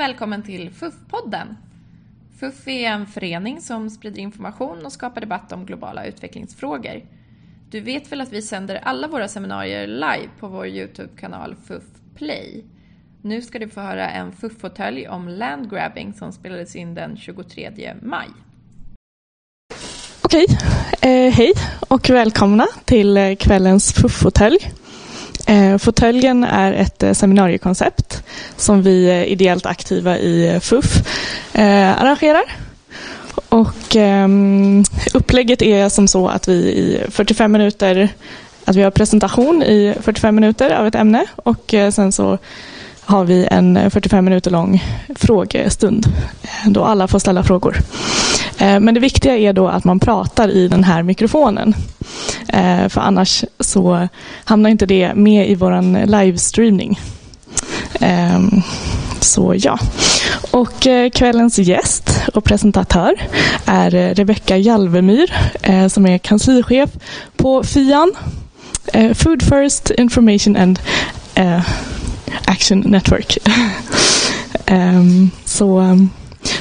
och välkommen till FUF-podden. FUF är en förening som sprider information och skapar debatt om globala utvecklingsfrågor. Du vet väl att vi sänder alla våra seminarier live på vår YouTube-kanal FUF Play. Nu ska du få höra en FUF-fåtölj om landgrabbing som spelades in den 23 maj. Okej, hej och välkomna till kvällens FUF-fåtölj. Fåtöljen är ett seminariekoncept som vi ideellt aktiva i FUF arrangerar. Och upplägget är som så att vi i 45 minuter, att vi har presentation i 45 minuter av ett ämne och sen så har vi en 45 minuter lång frågestund då alla får ställa frågor. Men det viktiga är då att man pratar i den här mikrofonen. För annars så hamnar inte det med i våran livestreamning. Så ja. Och kvällens gäst och presentatör är Rebecka Jalvemyr som är kanslichef på FIAN, Food First Information and Action Network.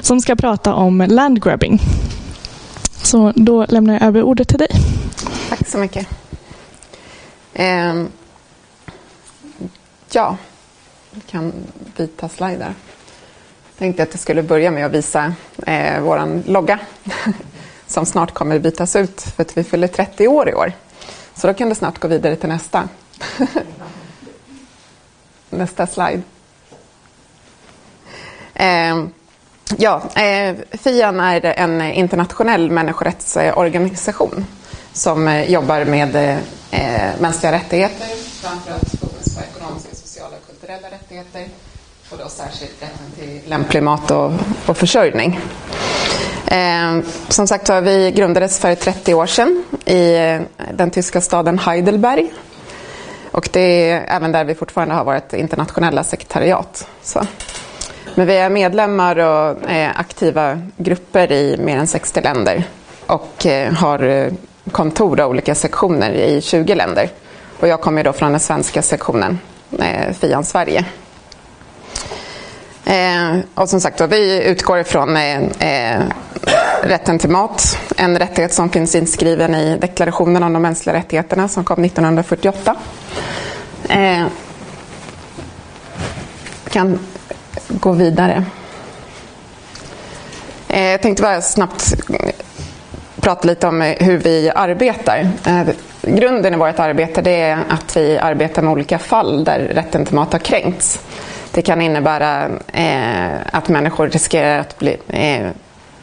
Som ska prata om landgrabbing. Så då lämnar jag över ordet till dig. Tack så mycket. Ja, vi kan byta slide där. Jag tänkte att jag skulle börja med att visa våran logga som snart kommer bytas ut för att vi fyller 30 år i år. Så då kan det snart gå vidare till nästa. Nästa slide. FIAN är en internationell människorättsorganisation som jobbar med mänskliga rättigheter, framförallt fokus på ekonomiska, sociala och kulturella rättigheter och då särskilt rätten till lämplig mat och försörjning. Som sagt, vi grundades för 30 år sedan i den tyska staden Heidelberg och det är även där vi fortfarande har varit internationella sekretariat. Så. Men vi är medlemmar och aktiva grupper i mer än 60 länder och har kontor och olika sektioner i 20 länder. Och jag kommer då från den svenska sektionen, FIAN Sverige. Och som sagt, då, vi utgår ifrån rätten till mat, en rättighet som finns inskriven i deklarationen om de mänskliga rättigheterna som kom 1948. Kan gå vidare. Jag tänkte bara snabbt prata lite om hur vi arbetar. Grunden i vårt arbete det är att vi arbetar med olika fall där rätten till mat har kränkts. Det kan innebära att människor riskerar att bli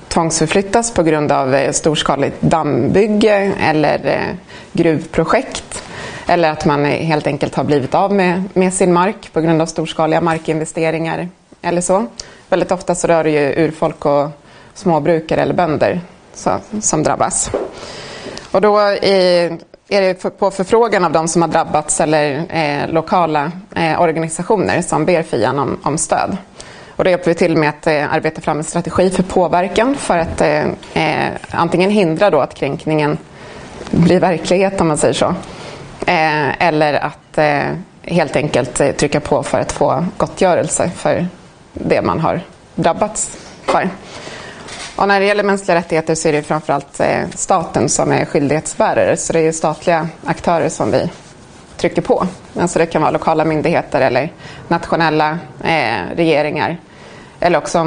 tvångsförflyttas på grund av storskaligt dammbygge eller gruvprojekt. Eller att man helt enkelt har blivit av med sin mark på grund av storskaliga markinvesteringar eller så. Väldigt ofta så rör det ju urfolk och småbrukare eller bönder som drabbas. Och då är det på förfrågan av de som har drabbats eller lokala organisationer som ber FIAN om stöd. Och då hjälper vi till med att arbeta fram en strategi för påverkan för att antingen hindra då att kränkningen blir verklighet om man säger så. Eller att helt enkelt trycka på för att få gottgörelse för det man har drabbats för. Och när det gäller mänskliga rättigheter så är det framförallt staten som är skyldighetsbärare. Så det är statliga aktörer som vi trycker på. Alltså det kan vara lokala myndigheter eller nationella regeringar. Eller också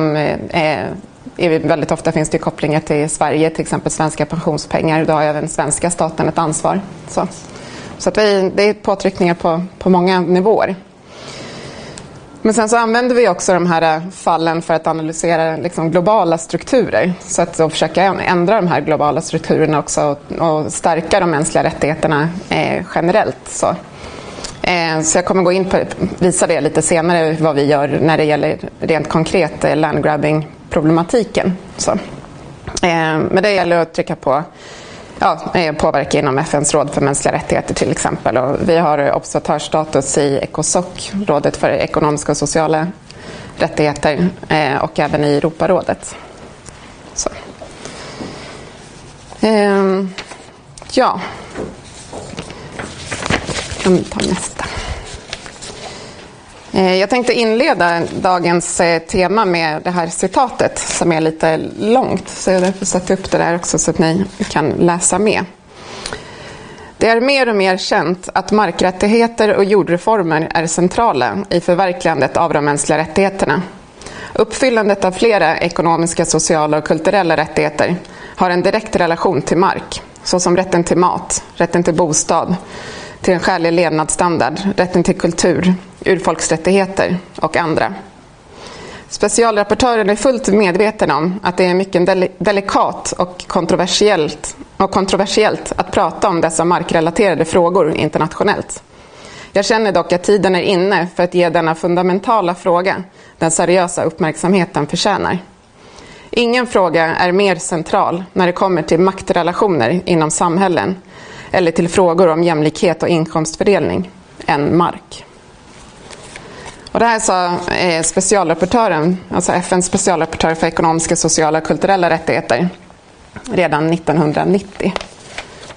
väldigt ofta finns det kopplingar till Sverige, till exempel svenska pensionspengar. Då har även svenska staten ett ansvar. Så att det är påtryckningar på många nivåer. Men sen så använder vi också de här fallen för att analysera liksom globala strukturer. Så att då försöka ändra de här globala strukturerna också och stärka de mänskliga rättigheterna generellt. Så jag kommer gå in på visa det lite senare vad vi gör när det gäller rent konkret landgrabbing-problematiken. Men det gäller att trycka på. Ja, påverka inom FNs råd för mänskliga rättigheter till exempel. Och vi har observatörsstatus i ECOSOC, rådet för ekonomiska och sociala rättigheter och även i Europarådet. Så. Ja. Jag kan ta nästa. Jag tänkte inleda dagens tema med det här citatet som är lite långt. Så jag har satt upp det där också så att ni kan läsa med. Det är mer och mer känt att markrättigheter och jordreformer är centrala i förverkligandet av de mänskliga rättigheterna. Uppfyllandet av flera ekonomiska, sociala och kulturella rättigheter har en direkt relation till mark, såsom rätten till mat, rätten till bostad, till en skälig levnadsstandard, rätten till kultur, urfolksrättigheter och andra. Specialrapportören är fullt medveten om att det är mycket delikat och kontroversiellt att prata om dessa markrelaterade frågor internationellt. Jag känner dock att tiden är inne för att ge denna fundamentala fråga den seriösa uppmärksamheten förtjänar. Ingen fråga är mer central när det kommer till maktrelationer inom samhällen eller till frågor om jämlikhet och inkomstfördelning än mark. Och det här sa specialrapportören, alltså FN:s specialrapportör för ekonomiska, sociala och kulturella rättigheter redan 1990.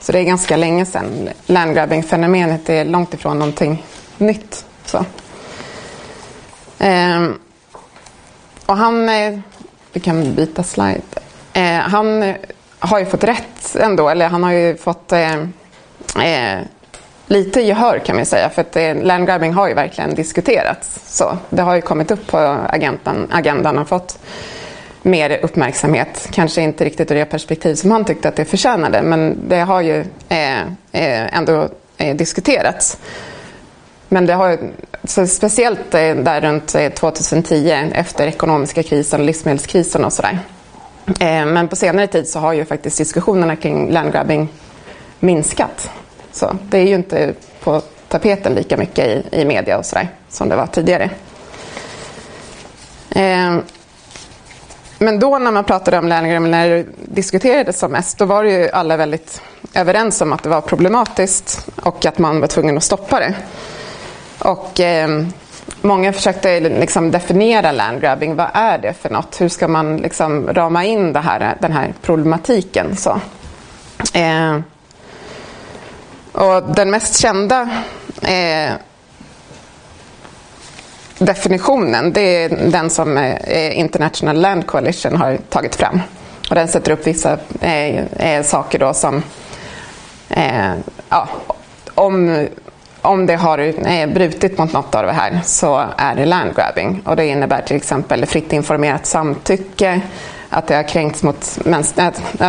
Så det är ganska länge sedan. Landgrabbing-fenomenet är långt ifrån någonting nytt. Så. Och han, vi kan byta slide. Han har ju fått rätt ändå, eller han har ju fått lite gehör kan man säga, för att landgrabbing har ju verkligen diskuterats. Så det har ju kommit upp på agendan har fått mer uppmärksamhet. Kanske inte riktigt ur det perspektiv som han tyckte att det förtjänade, men det har ju ändå diskuterats. Men det har så speciellt där runt 2010 efter ekonomiska krisen, livsmedelskrisen och sådär. Men på senare tid så har ju faktiskt diskussionerna kring landgrabbing minskat. Så det är ju inte på tapeten lika mycket i media och sådär som det var tidigare. Men då när man pratade om landgrabbing, när det diskuterades som mest, då var det ju alla väldigt överens om att det var problematiskt och att man var tvungen att stoppa det. Och många försökte liksom definiera landgrabbing. Vad är det för något? Hur ska man liksom rama in den här problematiken? Så. Och den mest kända definitionen, det är den som International Land Coalition har tagit fram. Och den sätter upp vissa saker då som om det har brutit mot något av det här så är det landgrabbing. Och det innebär till exempel fritt informerat samtycke, att det har kränkts mot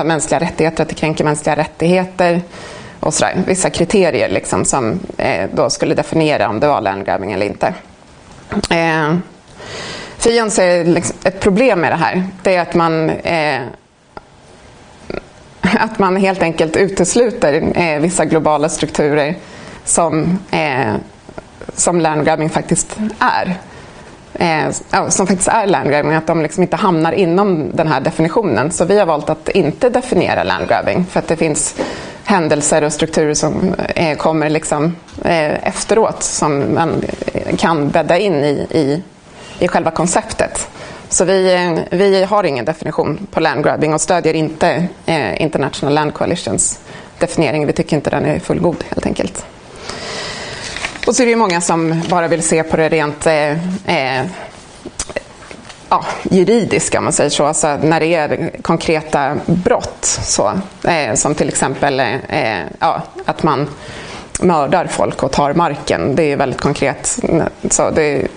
mänskliga rättigheter, att det kränker mänskliga rättigheter och sådär. Vissa kriterier liksom som då skulle definiera om det var landgrabbing eller inte. Fion säger liksom, ett problem med det här, det är att man helt enkelt utesluter vissa globala strukturer som landgrabbing faktiskt är. Som faktiskt är landgrabbing, att de liksom inte hamnar inom den här definitionen. Så vi har valt att inte definiera landgrabbing, för att det finns händelser och strukturer som kommer liksom efteråt som man kan bädda in i själva konceptet. Så vi har ingen definition på landgrabbing och stödjer inte International Land Coalitions definiering. Vi tycker inte den är fullgod helt enkelt. Och så är det ju många som bara vill se på det rent juridiska, man säger så. Alltså när det är konkreta brott, så, som till exempel att man mördar folk och tar marken. Det är väldigt konkret. Så det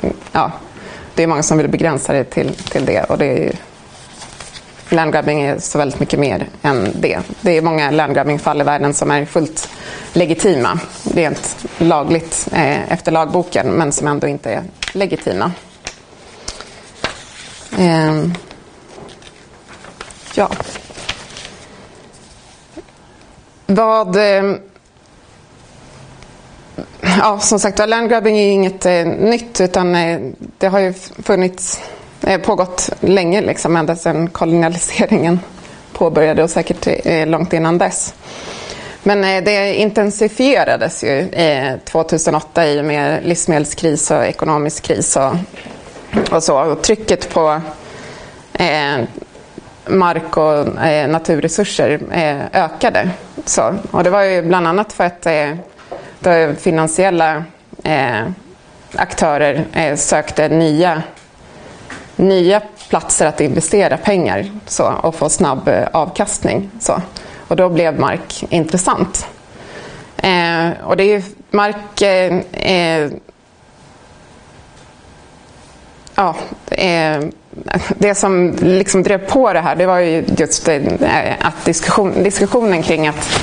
är många som vill begränsa det till det. Och det är ju, landgrabbing är så väldigt mycket mer än det. Det är många landgrabbingfall i världen som är fullt legitima, rent lagligt efter lagboken, men som ändå inte är legitima. Ja. Som sagt, landgrabbing är inget nytt, utan det har ju pågått länge, liksom, ända sedan kolonialiseringen påbörjade och säkert långt innan dess. Men det intensifierades ju 2008 i och med livsmedelskris och ekonomisk kris och så. Och trycket på mark och naturresurser ökade. Så. Och det var ju bland annat för att det finansiella aktörer sökte nya platser att investera pengar så, och få snabb avkastning. Så. Och då blev mark intressant. Och det är ju mark... det som liksom drev på det här, det var ju just att diskussionen kring att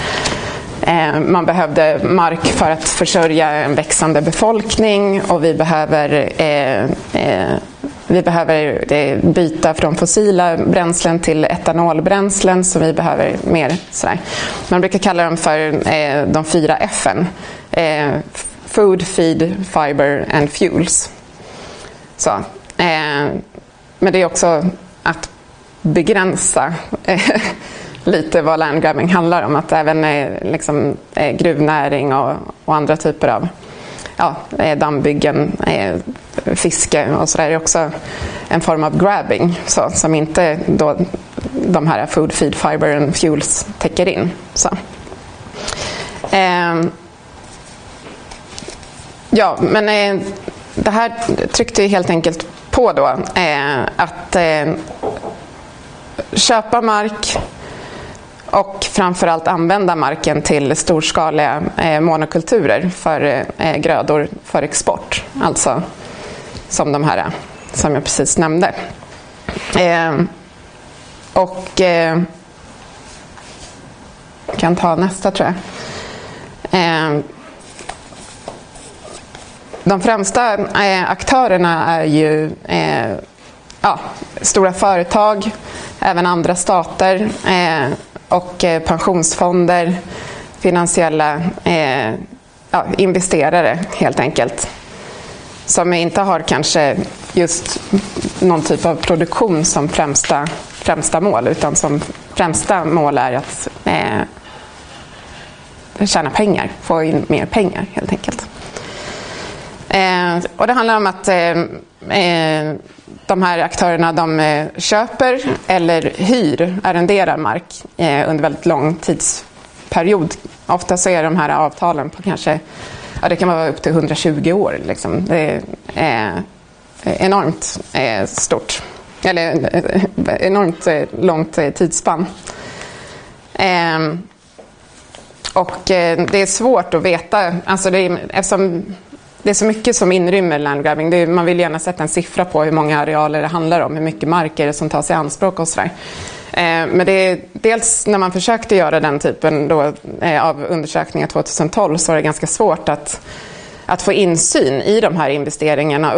man behövde mark för att försörja en växande befolkning, och vi behöver byta från fossila bränslen till etanolbränslen, som vi behöver mer sådär. Man brukar kalla dem för de 4 F:en. Food, feed, fiber and fuels. Så, men det är också att begränsa lite vad landgrabbing handlar om. Att även liksom, gruvnäring och andra typer av dammbyggen, fiske och sådär är också en form av grabbing. Så, som inte då de här food, feed, fiber and fuels täcker in. Så. Men det här tryckte helt enkelt på då att köpa mark och framförallt använda marken till storskaliga monokulturer för grödor för export. Alltså som de här som jag precis nämnde. Och kan ta nästa, tror jag. De främsta aktörerna är ju stora företag, även andra stater och pensionsfonder, finansiella investerare helt enkelt. Som inte har kanske just någon typ av produktion som främsta mål, utan som främsta mål är att tjäna pengar, få in mer pengar helt enkelt. Och det handlar om att de här aktörerna de köper eller hyr, arrenderar mark under väldigt lång tidsperiod. Ofta så är de här avtalen på kanske, det kan vara upp till 120 år. Liksom. Det är enormt stort, eller enormt långt tidsspann. Och det är svårt att veta, alltså eftersom... Det är så mycket som inrymmer landgrabbing. Man vill gärna sätta en siffra på hur många arealer det handlar om, hur mycket mark är det som tas i anspråk och sådär. Men det är, dels när man försökte göra den typen då, av undersökningar 2012, så var det ganska svårt att få insyn i de här investeringarna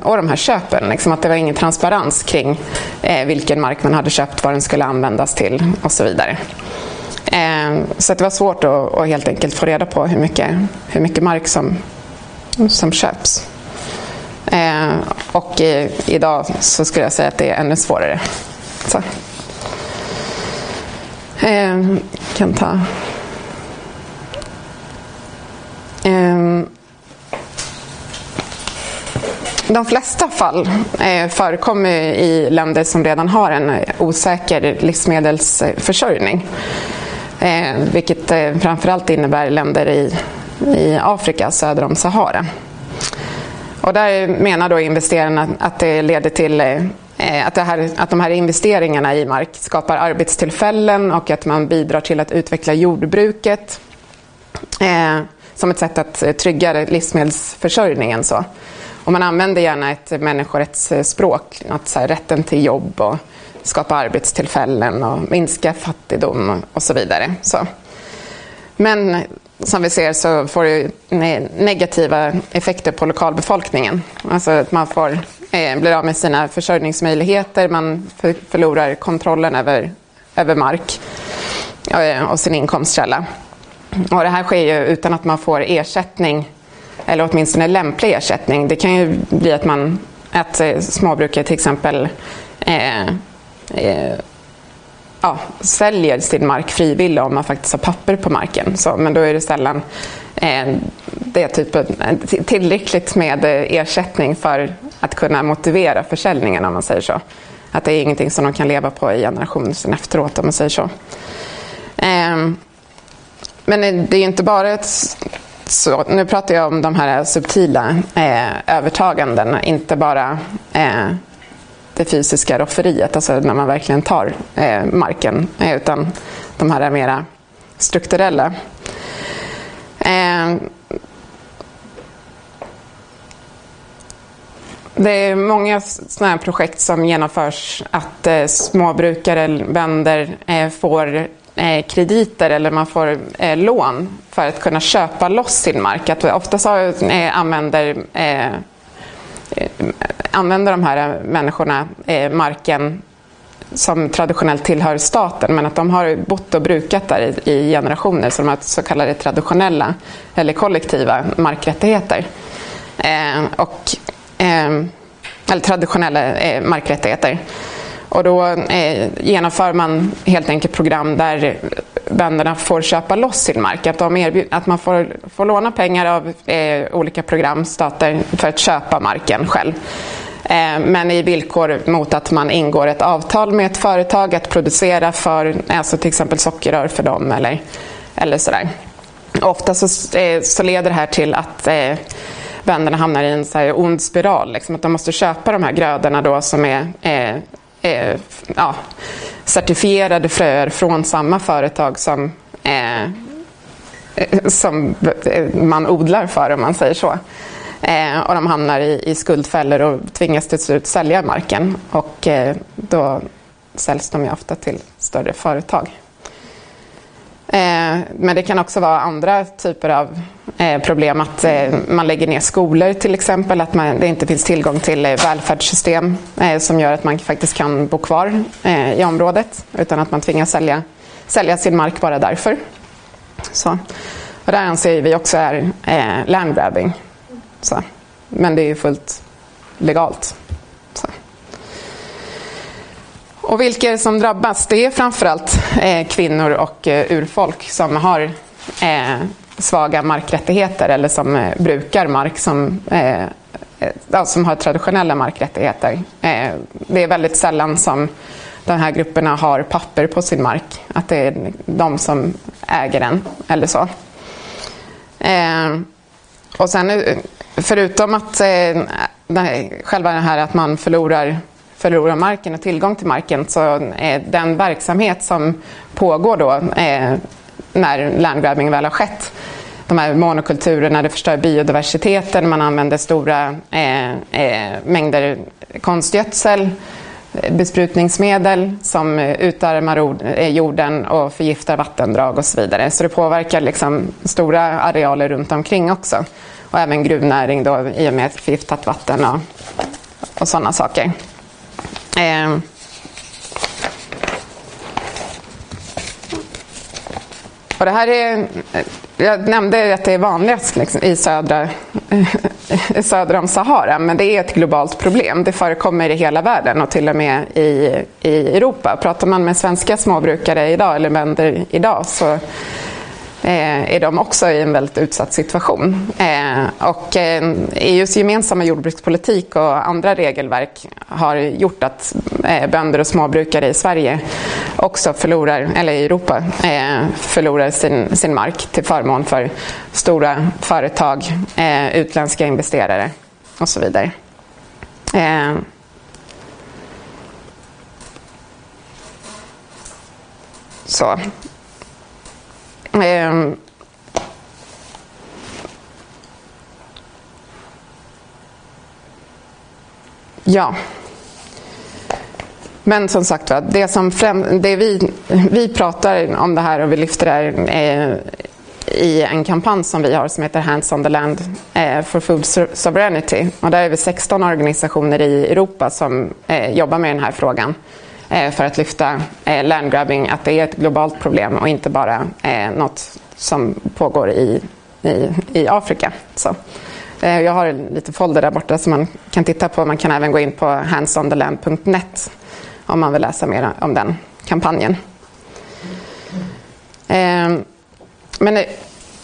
och de här köpen. Liksom att det var ingen transparens kring vilken mark man hade köpt, vad den skulle användas till och så vidare. Så att det var svårt att helt enkelt få reda på hur mycket mark som köps. Och idag så skulle jag säga att det är ännu svårare. Så. Kan ta. De flesta fall förekommer i länder som redan har en osäker livsmedelsförsörjning. Vilket framförallt innebär länder i Afrika söder om Sahara. Och där menar då investerarna att det leder till att de här investeringarna i mark skapar arbetstillfällen och att man bidrar till att utveckla jordbruket som ett sätt att trygga livsmedelsförsörjningen. Så. Och man använder gärna ett människorättsspråk, att så här, rätten till jobb och skapa arbetstillfällen och minska fattigdom och så vidare. Så. Men som vi ser så får det negativa effekter på lokalbefolkningen. Alltså att man blir av med sina försörjningsmöjligheter, man förlorar kontrollen över mark och sin inkomstkälla. Och det här sker ju utan att man får ersättning, eller åtminstone lämplig ersättning. Det kan ju bli att småbrukare till exempel säljer sin mark frivilligt om man faktiskt har papper på marken. Så, men då är det sällan det tillräckligt med ersättning för att kunna motivera försäljningen, om man säger så. Att det är ingenting som de kan leva på i generationer sen efteråt, om man säger så. Men det är ju inte bara ett Så nu pratar jag om de här subtila övertagandena, inte bara det fysiska rofferiet, alltså när man verkligen tar marken, utan de här mera strukturella. Det är många sådana här projekt som genomförs att småbrukare eller bönder får krediter eller man får lån för att kunna köpa loss sin mark. Att ofta så använder de här människorna marken som traditionellt tillhör staten, men att de har bott och brukat där i generationer, så de har så kallade traditionella eller kollektiva markrättigheter. Eller traditionella markrättigheter. Och då genomför man helt enkelt program där bönderna får köpa loss sin mark. Att, att man får låna pengar av olika programstater för att köpa marken själv. Men i villkor mot att man ingår ett avtal med ett företag att producera för, alltså till exempel sockerrör för dem eller sådär. Ofta så leder det här till att bönderna hamnar i en så här ond spiral. Liksom, att de måste köpa de här grödorna då som är certifierade fröer från samma företag som man odlar för, om man säger så. Och de hamnar i skuldfällor och tvingas till slut sälja marken. Och då säljs de ju ofta till större företag. Men det kan också vara andra typer av problem, att man lägger ner skolor till exempel, att det inte finns tillgång till välfärdssystem som gör att man faktiskt kan bo kvar i området, utan att man tvingas sälja sin mark bara därför. Så. Och där anser vi också är landgrabbing. Så. Men det är ju fullt legalt. Så. Och vilka är det som drabbas? Det är framförallt kvinnor och urfolk som har svaga markrättigheter eller som brukar mark som har traditionella markrättigheter. Det är väldigt sällan som de här grupperna har papper på sin mark, att det är de som äger den eller så. Och sen förutom att själva det här att man förlorar marken och tillgång till marken, så den verksamhet som pågår då när landgrabbing väl har skett, de här monokulturerna, det förstör biodiversiteten, man använder stora mängder konstgödsel, besprutningsmedel som utarmar jorden och förgiftar vattendrag och så vidare. Så det påverkar liksom stora arealer runt omkring också, och även gruvnäring då, i och med förgiftat vatten och sådana saker. Och det här är, jag nämnde att det är vanligast liksom i södra om Sahara, men det är ett globalt problem. Det förekommer i hela världen och till och med i Europa. Pratar man med svenska småbrukare idag eller bönder idag, så är de också i en väldigt utsatt situation. Och EUs gemensamma jordbrukspolitik och andra regelverk har gjort att bönder och småbrukare i Sverige också förlorar, eller i Europa förlorar sin mark till förmån för stora företag, utländska investerare och så vidare. Så. Ja. Men som sagt, det som vi pratar om det här och vi lyfter det här i en kampanj som vi har som heter Hands on the Land for Food Sovereignty. Och där är vi 16 organisationer i Europa som jobbar med den här frågan, för att lyfta landgrabbing, att det är ett globalt problem och inte bara något som pågår i Afrika. Så. Jag har en liten folder där borta som man kan titta på. Man kan även gå in på handsontheland.net om man vill läsa mer om den kampanjen. Men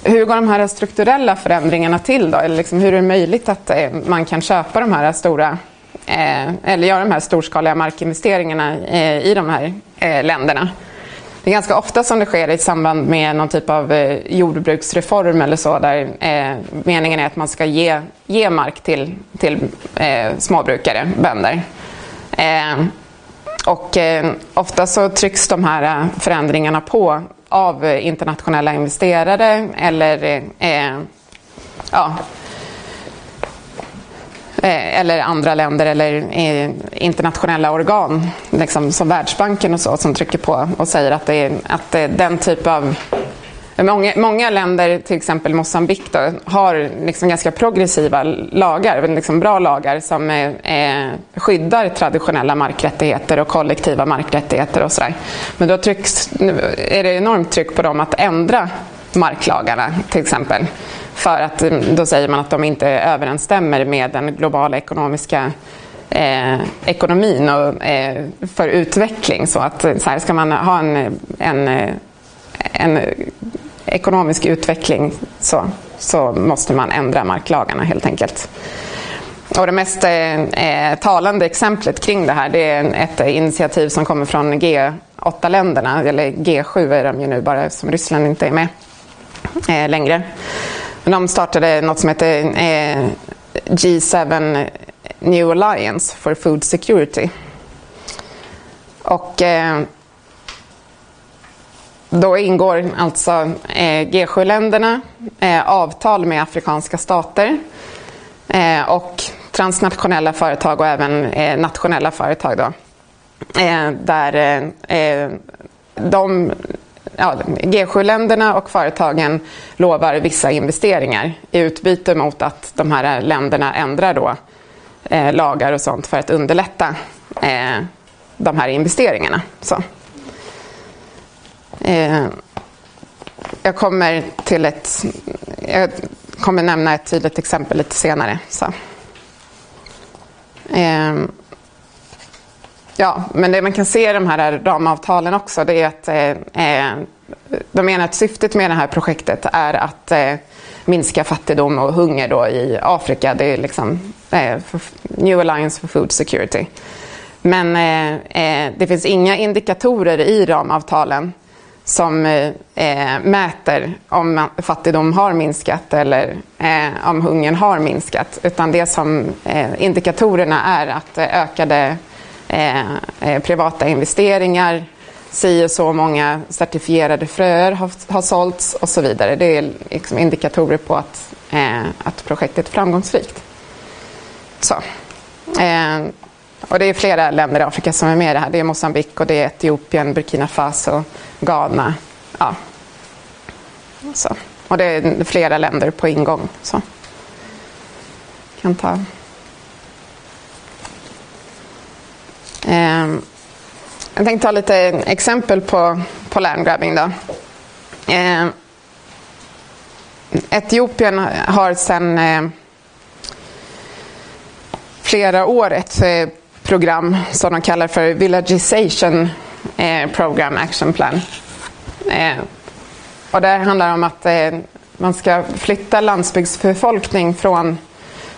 hur går de här strukturella förändringarna till då? Eller liksom hur är det möjligt att man kan köpa de här stora, eller göra de här storskaliga markinvesteringarna i de här länderna? Det är ganska ofta som det sker i samband med någon typ av jordbruksreform eller så, där meningen är att man ska ge mark till småbrukare, bönder. Och ofta så trycks de här förändringarna på av internationella investerare eller andra länder eller internationella organ liksom, som Världsbanken och så, som trycker på och säger att det är den typ av... Många länder, till exempel Mosambik då, har liksom ganska progressiva lagar, liksom bra lagar som skyddar traditionella markrättigheter och kollektiva markrättigheter och sådär. Men då är det enormt tryck på dem att ändra marklagarna till exempel. För att då säger man att de inte överensstämmer med den globala ekonomiska ekonomin och för utveckling. Så att så här ska man ha en ekonomisk utveckling, så måste man ändra marklagarna helt enkelt. Och det mest talande exemplet kring det här, det är ett initiativ som kommer från G8-länderna, eller G7 är de ju nu bara, som Ryssland inte är med längre. De startade något som heter G7 New Alliance for Food Security. Och då ingår alltså G7-länderna avtal med afrikanska stater och transnationella företag och även nationella företag då, där G7-länderna och företagen lovar vissa investeringar i utbyte mot att de här länderna ändrar då lagar och sånt för att underlätta de här investeringarna. Så. Jag kommer nämna ett tydligt exempel lite senare. Så. Men det man kan se i de här ramavtalen också, det är att de menar att syftet med det här projektet är att minska fattigdom och hunger då i Afrika. Det är liksom New Alliance for Food Security. Men det finns inga indikatorer i ramavtalen som mäter om fattigdom har minskat eller om hungern har minskat. Utan det som indikatorerna är att ökade privata investeringar, si och så många certifierade fröer har sålts och så vidare. Det är liksom indikatorer på att projektet är framgångsrikt. Så. Och det är flera länder i Afrika som är med i det här. Det är Mosambik och det är Etiopien, Burkina Faso, Ghana. Ja. Så. Och det är flera länder på ingång. Så. Kan ta... Jag tänkte ta lite exempel på landgrabbing då. Etiopien har sedan flera år ett program som de kallar för Villagization Program Action Plan. Och det handlar om att man ska flytta landsbygdsbefolkning från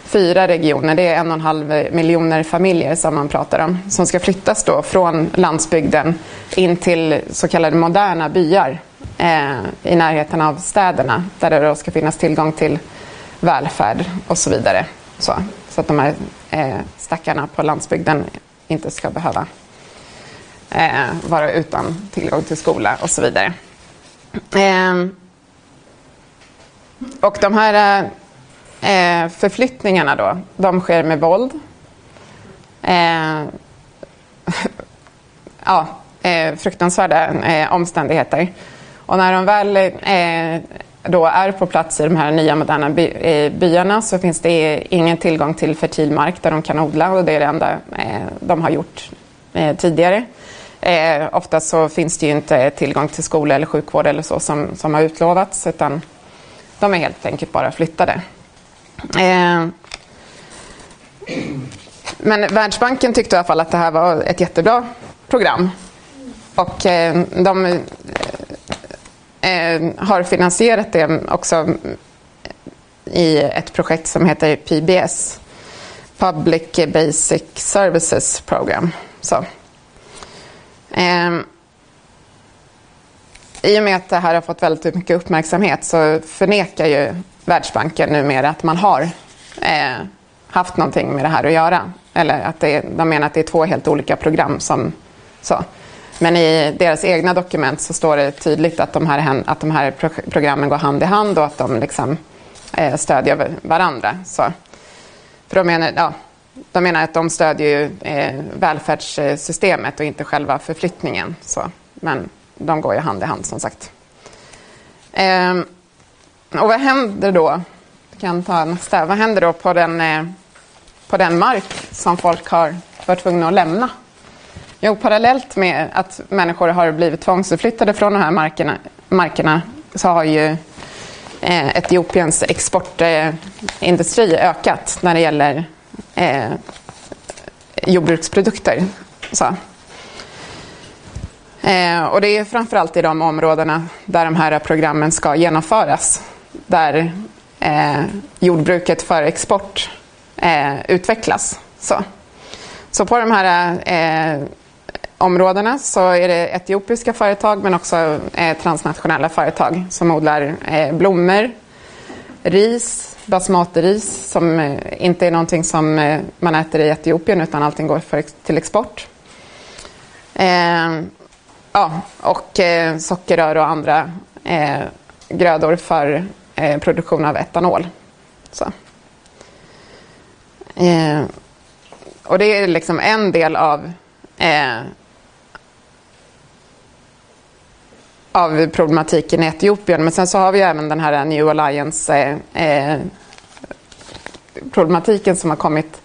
4 regioner, det är 1,5 miljoner familjer som man pratar om, som ska flyttas då från landsbygden in till så kallade moderna byar i närheten av städerna, där det då ska finnas tillgång till välfärd och så vidare. Så att de här stackarna på landsbygden inte ska behöva vara utan tillgång till skola och så vidare. Och de här förflyttningarna då, de sker med våld. Fruktansvärda omständigheter. Och när de väl då är på plats i de här nya moderna byarna, så finns det ingen tillgång till fertil mark där de kan odla, och det är det enda de har gjort tidigare. Ofta så finns det ju inte tillgång till skola eller sjukvård eller så som har utlovats, utan de är helt enkelt bara flyttade. Men Världsbanken tyckte i alla fall att det här var ett jättebra program, och de har finansierat det också i ett projekt som heter PBS Public Basic Services Program. Så. i och med att det här har fått väldigt mycket uppmärksamhet så förnekar ju Världsbanken numera att man har haft någonting med det här att göra. Eller att de menar att det är två helt olika program som så. Men i deras egna dokument så står det tydligt att de här programmen går hand i hand och att de liksom stödjer varandra. Så. För de menar att de stödjer ju välfärdssystemet och inte själva förflyttningen. Så. Men de går ju hand i hand som sagt. Och vad händer då? Vi kan ta nästa. Vad händer då på den mark som folk har varit tvungna att lämna? Jo, parallellt med att människor har blivit tvångsförflyttade från de här markerna så har ju Etiopiens exportindustri ökat när det gäller jordbruksprodukter. Så. Och det är framförallt i de områdena där de här programmen ska genomföras. Där jordbruket för export utvecklas. Så på de här områdena så är det etiopiska företag men också transnationella företag som odlar blommor, ris, basmatiris som inte är någonting som man äter i Etiopien utan allting går till export. Och sockerrör och andra grödor för produktion av etanol. Så. Och det är liksom en del av problematiken i Etiopien. Men sen så har vi även den här New Alliance problematiken som har kommit.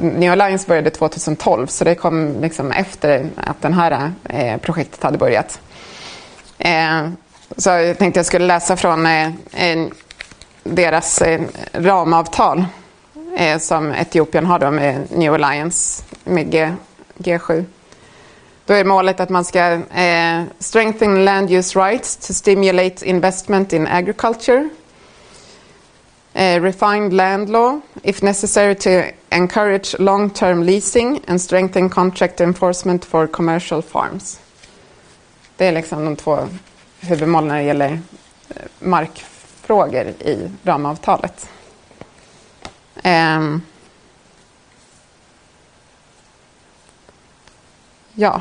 New Alliance började 2012 så det kom liksom efter att den här projektet hade börjat. Så jag tänkte jag skulle läsa från deras ramavtal som Etiopien har då med New Alliance med G7. Då är målet att man ska strengthen land use rights to stimulate investment in agriculture, refined land law if necessary to encourage long-term leasing and strengthen contract enforcement for commercial farms. Det är liksom de två huvudmålen när det gäller markfrågor i ramavtalet. Ja,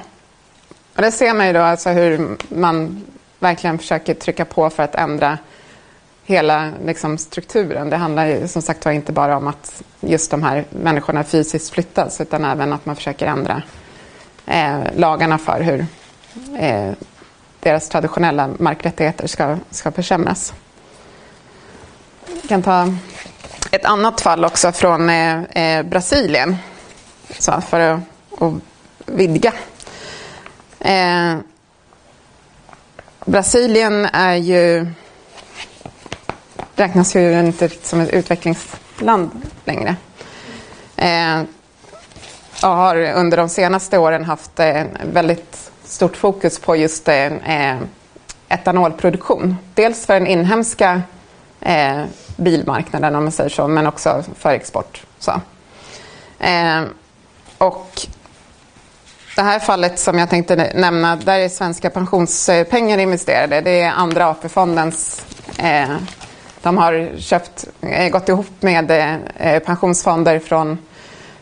och det ser man ju då alltså hur man verkligen försöker trycka på för att ändra hela liksom, strukturen. Det handlar ju som sagt inte bara om att just de här människorna fysiskt flyttas utan även att man försöker ändra lagarna för hur deras traditionella markrättigheter ska försämras. Jag kan ta ett annat fall också från Brasilien så för att vidga. Brasilien är ju räknas ju inte som ett utvecklingsland längre. Jag har under de senaste åren haft väldigt stort fokus på just etanolproduktion. Dels för den inhemska bilmarknaden om man säger så, men också för export. Så. Och det här fallet som jag tänkte nämna, där är svenska pensionspengar investerade. Det är andra AP-fondens... De har gått ihop med pensionsfonder från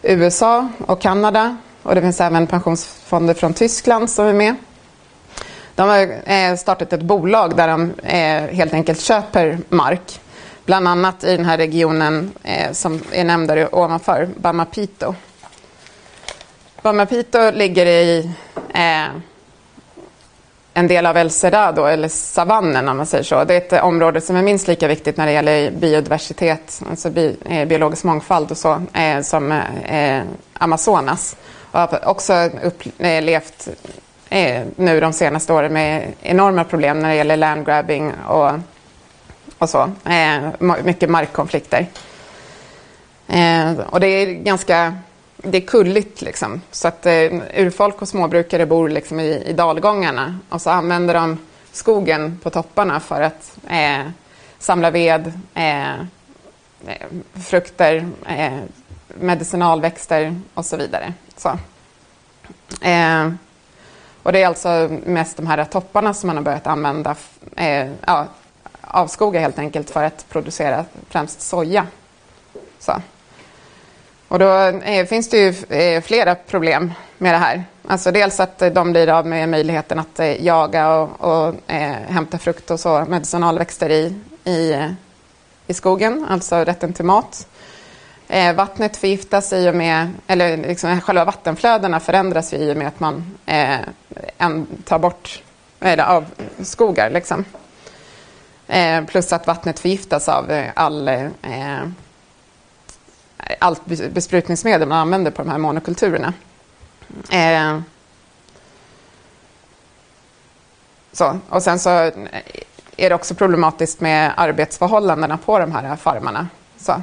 USA och Kanada. Och det finns även pensionsfonder från Tyskland som är med. De har startat ett bolag där de helt enkelt köper mark. Bland annat i den här regionen som är nämnd där ovanför, Bamapito. Bamapito ligger i en del av El Cerrado, eller savannen om man säger så. Det är ett område som är minst lika viktigt när det gäller biodiversitet, alltså biologisk mångfald och så, som Amazonas. Och har också upplevt nu de senaste åren med enorma problem när det gäller landgrabbing och så. Mycket markkonflikter. Och det är ganska... Det är kulligt liksom. Så att urfolk och småbrukare bor liksom i dalgångarna. Och så använder de skogen på topparna för att samla ved, frukter, medicinalväxter och så vidare. Så. Och det är alltså mest de här topparna som man har börjat använda, avskoga helt enkelt för att producera främst soja. Så. Och då finns det ju flera problem med det här. Alltså dels att de blir av med möjligheten att jaga och hämta frukt och så medicinalväxter i skogen, alltså rätten till mat. Vattnet förgiftas i och med, eller liksom själva vattenflödena förändras i och med att man tar bort av skogar. Liksom. Plus att vattnet förgiftas av allt besprutningsmedel man använder på de här monokulturerna. Så. Och sen så är det också problematiskt med arbetsförhållandena på de här farmarna. Så.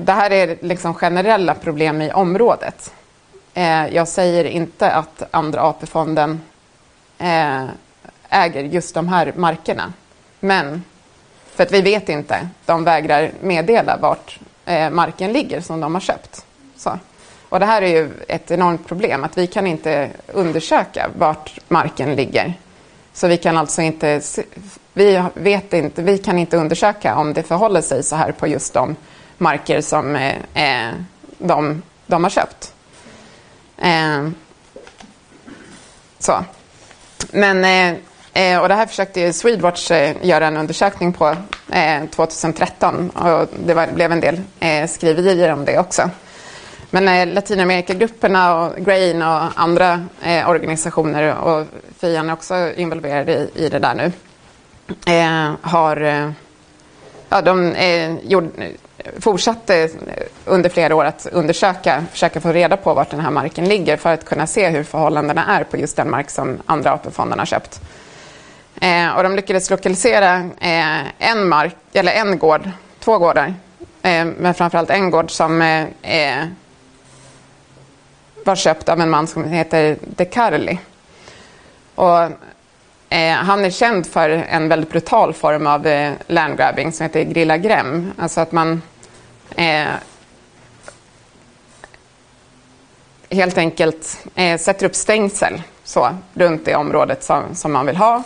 Det här är liksom generella problem i området. Jag säger inte att Andra AP-fonden äger just de här markerna. Men för att vi vet inte, de vägrar meddela vart marken ligger som de har köpt. Så. Och det här är ju ett enormt problem, att vi kan inte undersöka vart marken ligger. Så vi kan alltså inte, vi kan inte undersöka om det förhåller sig så här på just de marker som de har köpt. Så. Men... och det här försökte ju Swedwatch göra en undersökning på 2013, och det blev en del skriverier om det också. Men Latinamerikagrupperna och GRAIN och andra organisationer, och FIAN är också involverade i det där nu, fortsatte under flera år att försöka få reda på vart den här marken ligger för att kunna se hur förhållandena är på just den mark som Andra AP-fonden har köpt. Och de lyckades lokalisera två gårdar, men framförallt en gård som var köpt av en man som heter De Carli. Och han är känd för en väldigt brutal form av landgrabbing som heter grilla gräm. Alltså att man helt enkelt sätter upp stängsel så, runt det området som man vill ha.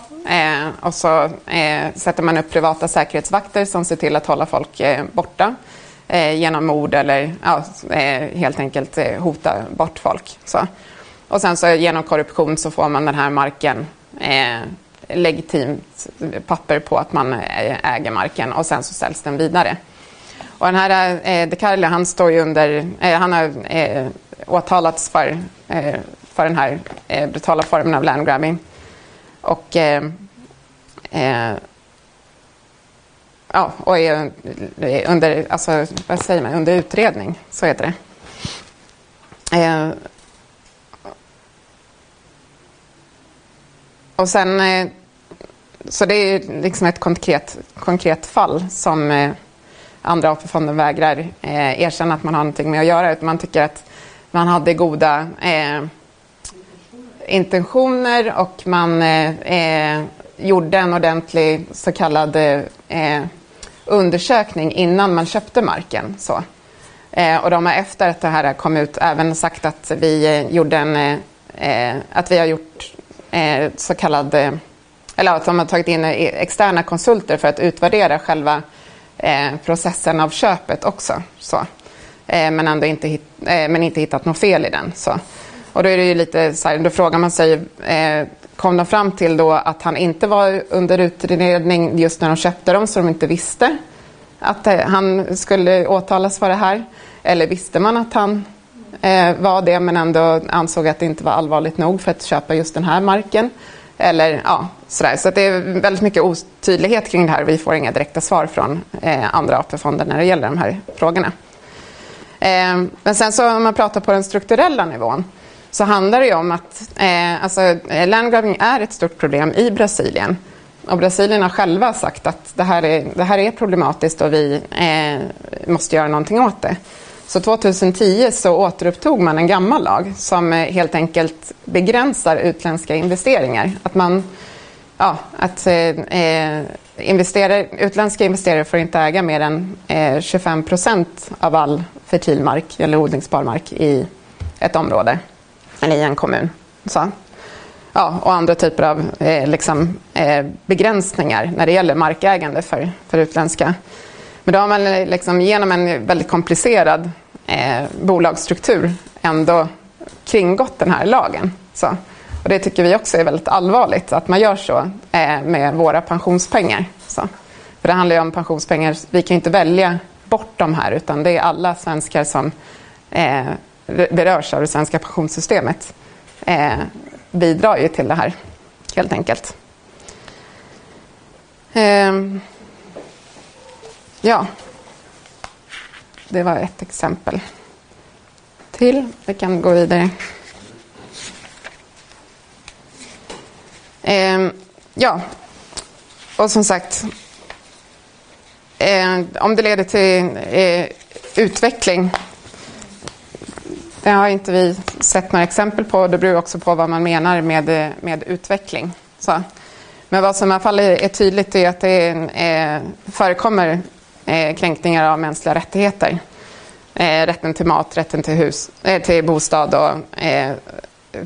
Och så sätter man upp privata säkerhetsvakter som ser till att hålla folk borta genom mord eller helt enkelt hota bort folk. Så. Och sen så genom korruption så får man den här marken legitimt papper på att man äger marken, och sen så säljs den vidare. Och den här De Carli, han står ju han har åtalats för den här brutala formen av landgrabbing. Och och är under utredning, så heter det. Och sen så det är liksom ett konkret fall som Andra AP-fonden vägrar erkänna att man har någonting med att göra, utan man tycker att man hade goda intentioner och man gjorde en ordentlig så kallad undersökning innan man köpte marken. Så. Och de har efter att det här kom ut även sagt att att de har tagit in externa konsulter för att utvärdera själva processen av köpet också. Så. Men ändå inte hittat något fel i den. Så. Och då är det ju lite så här, då frågar man sig, kom de fram till då att han inte var under utredning just när de köpte dem, så de inte visste att han skulle åtalas för det här? Eller visste man att han var det, men ändå ansåg att det inte var allvarligt nog för att köpa just den här marken? Eller sådär. Så att det är väldigt mycket otydlighet kring det här. Vi får inga direkta svar från Andra AP-fonder när det gäller de här frågorna. Men sen så om man pratar på den strukturella nivån, så handlar det ju om att landgrabbing är ett stort problem i Brasilien. Och Brasilien har själva sagt att det här är problematiskt och vi måste göra någonting åt det. Så 2010 så återupptog man en gammal lag som helt enkelt begränsar utländska investeringar. Att utländska investerare får inte äga mer än 25% av all fertil mark eller odlingsbar mark i ett område eller i en kommun. Så. Ja, och andra typer av begränsningar när det gäller markägande för utländska. Men då har man genom en väldigt komplicerad bolagsstruktur ändå kringgått den här lagen. Så. Och det tycker vi också är väldigt allvarligt att man gör så med våra pensionspengar. Så. För det handlar ju om pensionspengar, vi kan inte välja bort de här utan det är alla svenskar som berörs av det svenska pensionssystemet. Bidrar ju till det här, helt enkelt. Ja, det var ett exempel till. Vi kan gå vidare. Ja, och som sagt, om det leder till utveckling. Det har inte vi sett några exempel på. Det beror också på vad man menar med utveckling. Så. Men vad som i alla fall är tydligt är att det förekommer kränkningar av mänskliga rättigheter. Rätten till mat, rätten till hus, till bostad och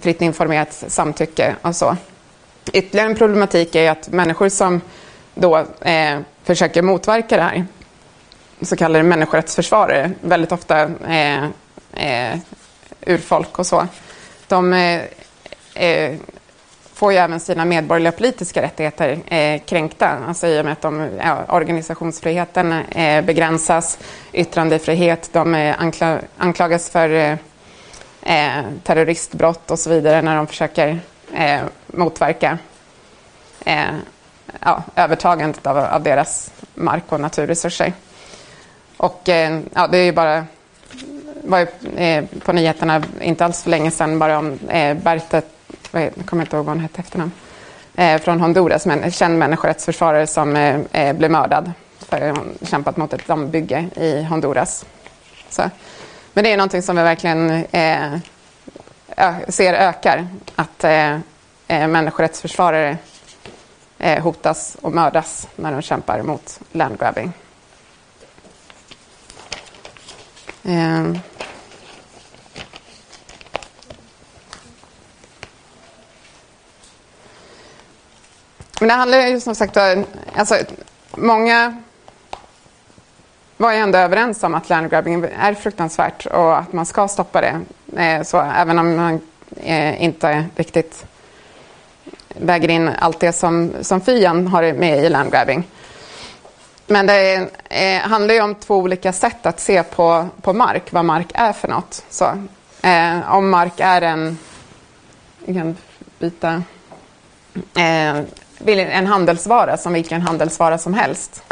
fritt informerat samtycke och så. Ytterligare en problematik är att människor som då försöker motverka det här, så kallade människorättsförsvarare, väldigt ofta urfolk och så, de får ju även sina medborgerliga politiska rättigheter kränkta, alltså i och med att organisationsfriheten begränsas, yttrandefrihet, de anklagas för terroristbrott och så vidare när de försöker motverka övertagandet av deras mark och naturresurser. Och det är ju bara var på nyheterna inte alls för länge sedan bara om Bertet, jag kommer inte ihåg vad hon hette efternamn, från Honduras, en känd människorättsförsvarare som blev mördad för hon kämpat mot ett dammbygge i Honduras. Så. Men det är någonting som vi verkligen ser ökar, att människorättsförsvarare hotas och mördas när de kämpar mot landgrabbing. Men det handlar ju som sagt om, alltså, många var ju ändå överens om att landgrabbing är fruktansvärt och att man ska stoppa det. Så även om man inte riktigt väger in allt det som FIAN har med i landgrabbing. Men det handlar ju om två olika sätt att se på mark, vad mark är för något. Så, om mark är en handelsvara som vilken handelsvara som helst,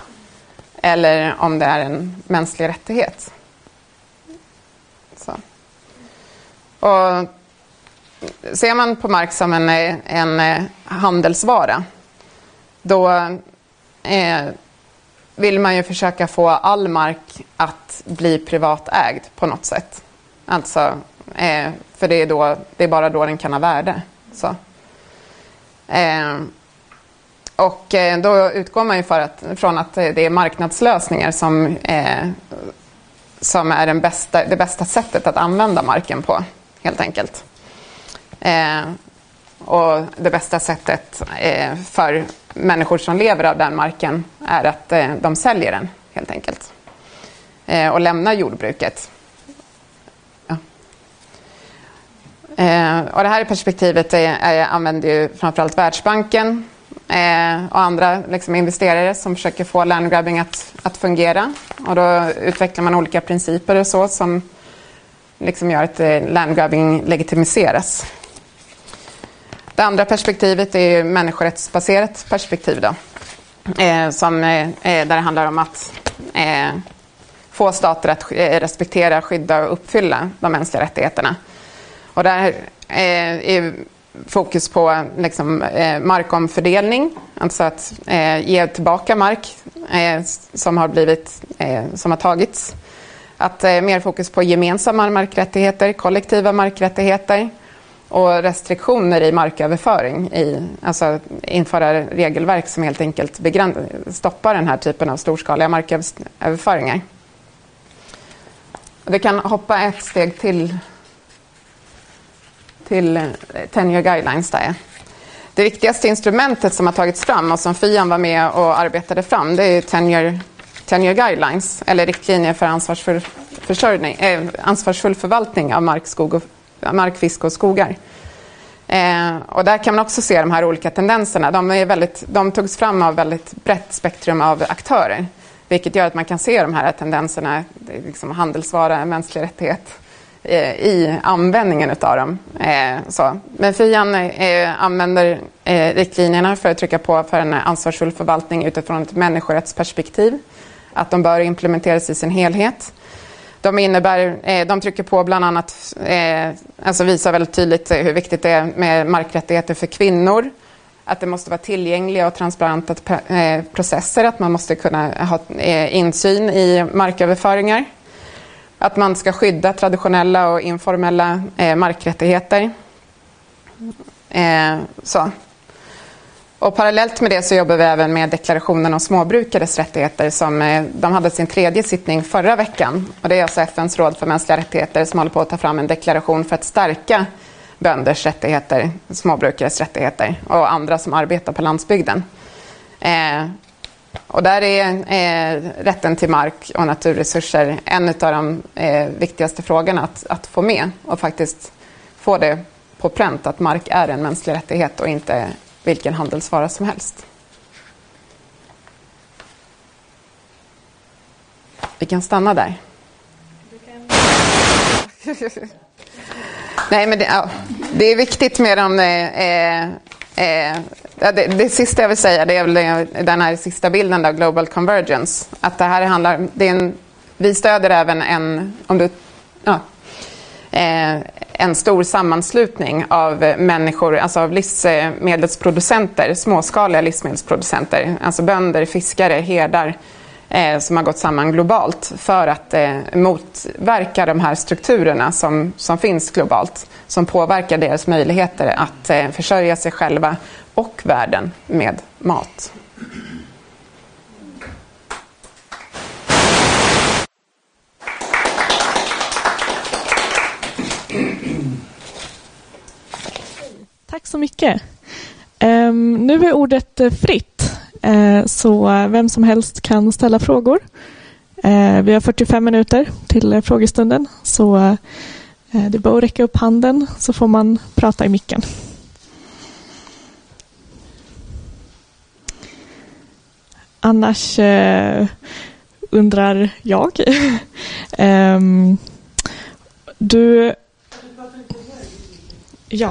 eller om det är en mänsklig rättighet. Så. Och ser man på mark som en handelsvara, då vill man ju försöka få all mark att bli privatägd på något sätt. Alltså, för det är bara då den kan ha värde. Så. Och då utgår man ju från att det är marknadslösningar som är det bästa sättet att använda marken på, helt enkelt. Och det bästa sättet för människor som lever av den marken är att de säljer den, helt enkelt. Och lämnar jordbruket. Ja. Och det här perspektivet använder ju framförallt Världsbanken och andra investerare som försöker få landgrabbing att fungera. Och då utvecklar man olika principer och så som gör att landgrabbing legitimiseras. Det andra perspektivet är ju människorättsbaserat perspektiv då, där det handlar om att få stater att respektera, skydda och uppfylla de mänskliga rättigheterna. Och där är fokus på markomfördelning, alltså att ge tillbaka mark som har tagits. Att mer fokus på gemensamma markrättigheter, kollektiva markrättigheter. Och restriktioner i marköverföring, alltså införa regelverk som helt enkelt stoppar den här typen av storskaliga marköverföringar. Du kan hoppa ett steg till till 10-year guidelines där. Det viktigaste instrumentet som har tagits fram och som FIAN var med och arbetade fram, det är 10-year guidelines, eller riktlinjer för ansvarsfull förvaltning av mark, fisk och skogar. Och där kan man också se de här olika tendenserna. De togs fram av väldigt brett spektrum av aktörer, vilket gör att man kan se de här tendenserna, liksom handelsvara, mänsklig rättighet, i användningen av dem. Men FIAN använder riktlinjerna för att trycka på för en ansvarsfull förvaltning utifrån ett människorättsperspektiv, att de bör implementeras i sin helhet. De trycker på bland annat, alltså visar väldigt tydligt hur viktigt det är med markrättigheter för kvinnor, att det måste vara tillgängliga och transparenta processer, att man måste kunna ha insyn i marköverföringar, att man ska skydda traditionella och informella markrättigheter. Och parallellt med det så jobbar vi även med deklarationen om småbrukares rättigheter, som de hade sin 3:e sittning förra veckan. Och det är alltså FNs råd för mänskliga rättigheter som håller på att ta fram en deklaration för att stärka bönders rättigheter, småbrukares rättigheter och andra som arbetar på landsbygden. Och där är rätten till mark och naturresurser en av de viktigaste frågorna att få med och faktiskt få det på pränt att mark är en mänsklig rättighet och inte vilken handelsvara som helst. Vi kan stanna där. Nej, men det är viktigt med de... Det sista jag vill säga, det är väl den här sista bilden av Global Convergence. Att det här handlar... vi stöder även en stor sammanslutning av människor, alltså av livsmedelsproducenter, småskaliga livsmedelsproducenter, alltså bönder, fiskare, herdar, som har gått samman globalt för att motverka de här strukturerna som finns globalt, som påverkar deras möjligheter att försörja sig själva och världen med mat. Tack så mycket. Nu är ordet fritt, så vem som helst kan ställa frågor. Vi har 45 minuter till frågestunden, så det är bara att räcka upp handen så får man prata i micken. Annars undrar jag. Du... Ja.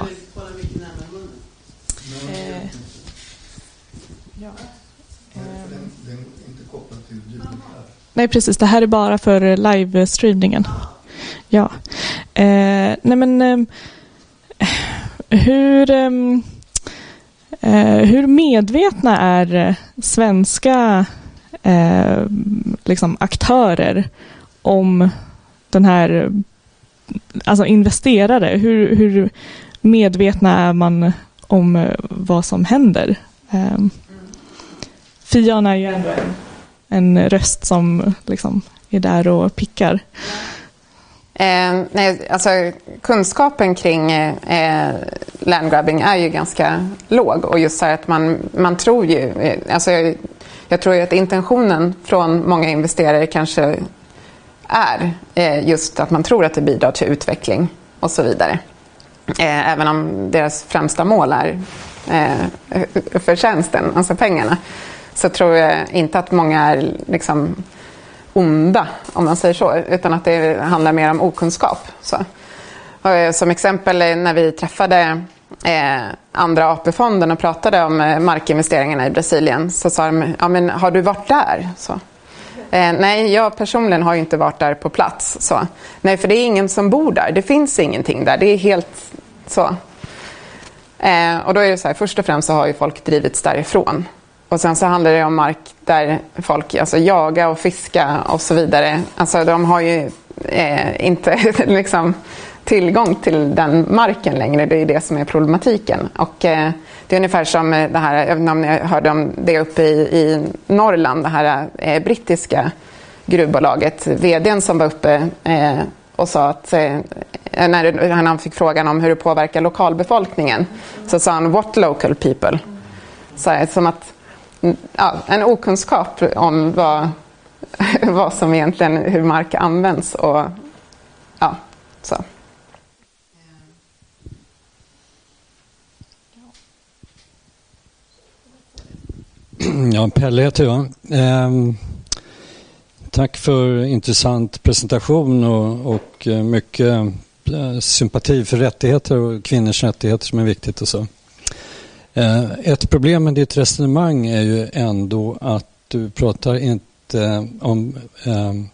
Nej, precis. Det här är bara för livestreamningen. Ja. Hur medvetna är svenska liksom aktörer om den här, alltså investerare? Hur medvetna är man om vad som händer? FIAN är ju ändå en röst som liksom är där och pickar. Nej, alltså, kunskapen kring landgrabbing är ju ganska låg, och just så här att man tror ju, alltså, jag tror ju att intentionen från många investerare kanske är just att man tror att det bidrar till utveckling och så vidare. Även om deras främsta mål är förtjänsten, alltså pengarna, så tror jag inte att många är liksom onda, om man säger så, utan att det handlar mer om okunskap. Så. Som exempel när vi träffade andra AP-fonden och pratade om markinvesteringarna i Brasilien, så sa de, ja, men har du varit där? Så. Nej, jag personligen har ju inte varit där på plats. Så. Nej, för det är ingen som bor där. Det finns ingenting där. Det är helt så. Och då är det så här, först och främst så har ju folk drivits därifrån. Och sen så handlar det om mark där folk, alltså, jagar och fiskar och så vidare. Alltså de har ju inte liksom tillgång till den marken längre. Det är det som är problematiken. Och det är ungefär som det här, även om ni hörde om det uppe i Norrland, det här brittiska gruvbolaget, vdn som var uppe och sa att när han fick frågan om hur det påverkar lokalbefolkningen, så sa han what local people. Så här, som att, ja, en okunskap om vad som egentligen, hur mark används och ja, så. Ja, Pelle heter jag. Tack för intressant presentation och mycket sympati för rättigheter och kvinnors rättigheter som är viktigt och så. Ett problem med ditt resonemang är ju ändå att du pratar inte om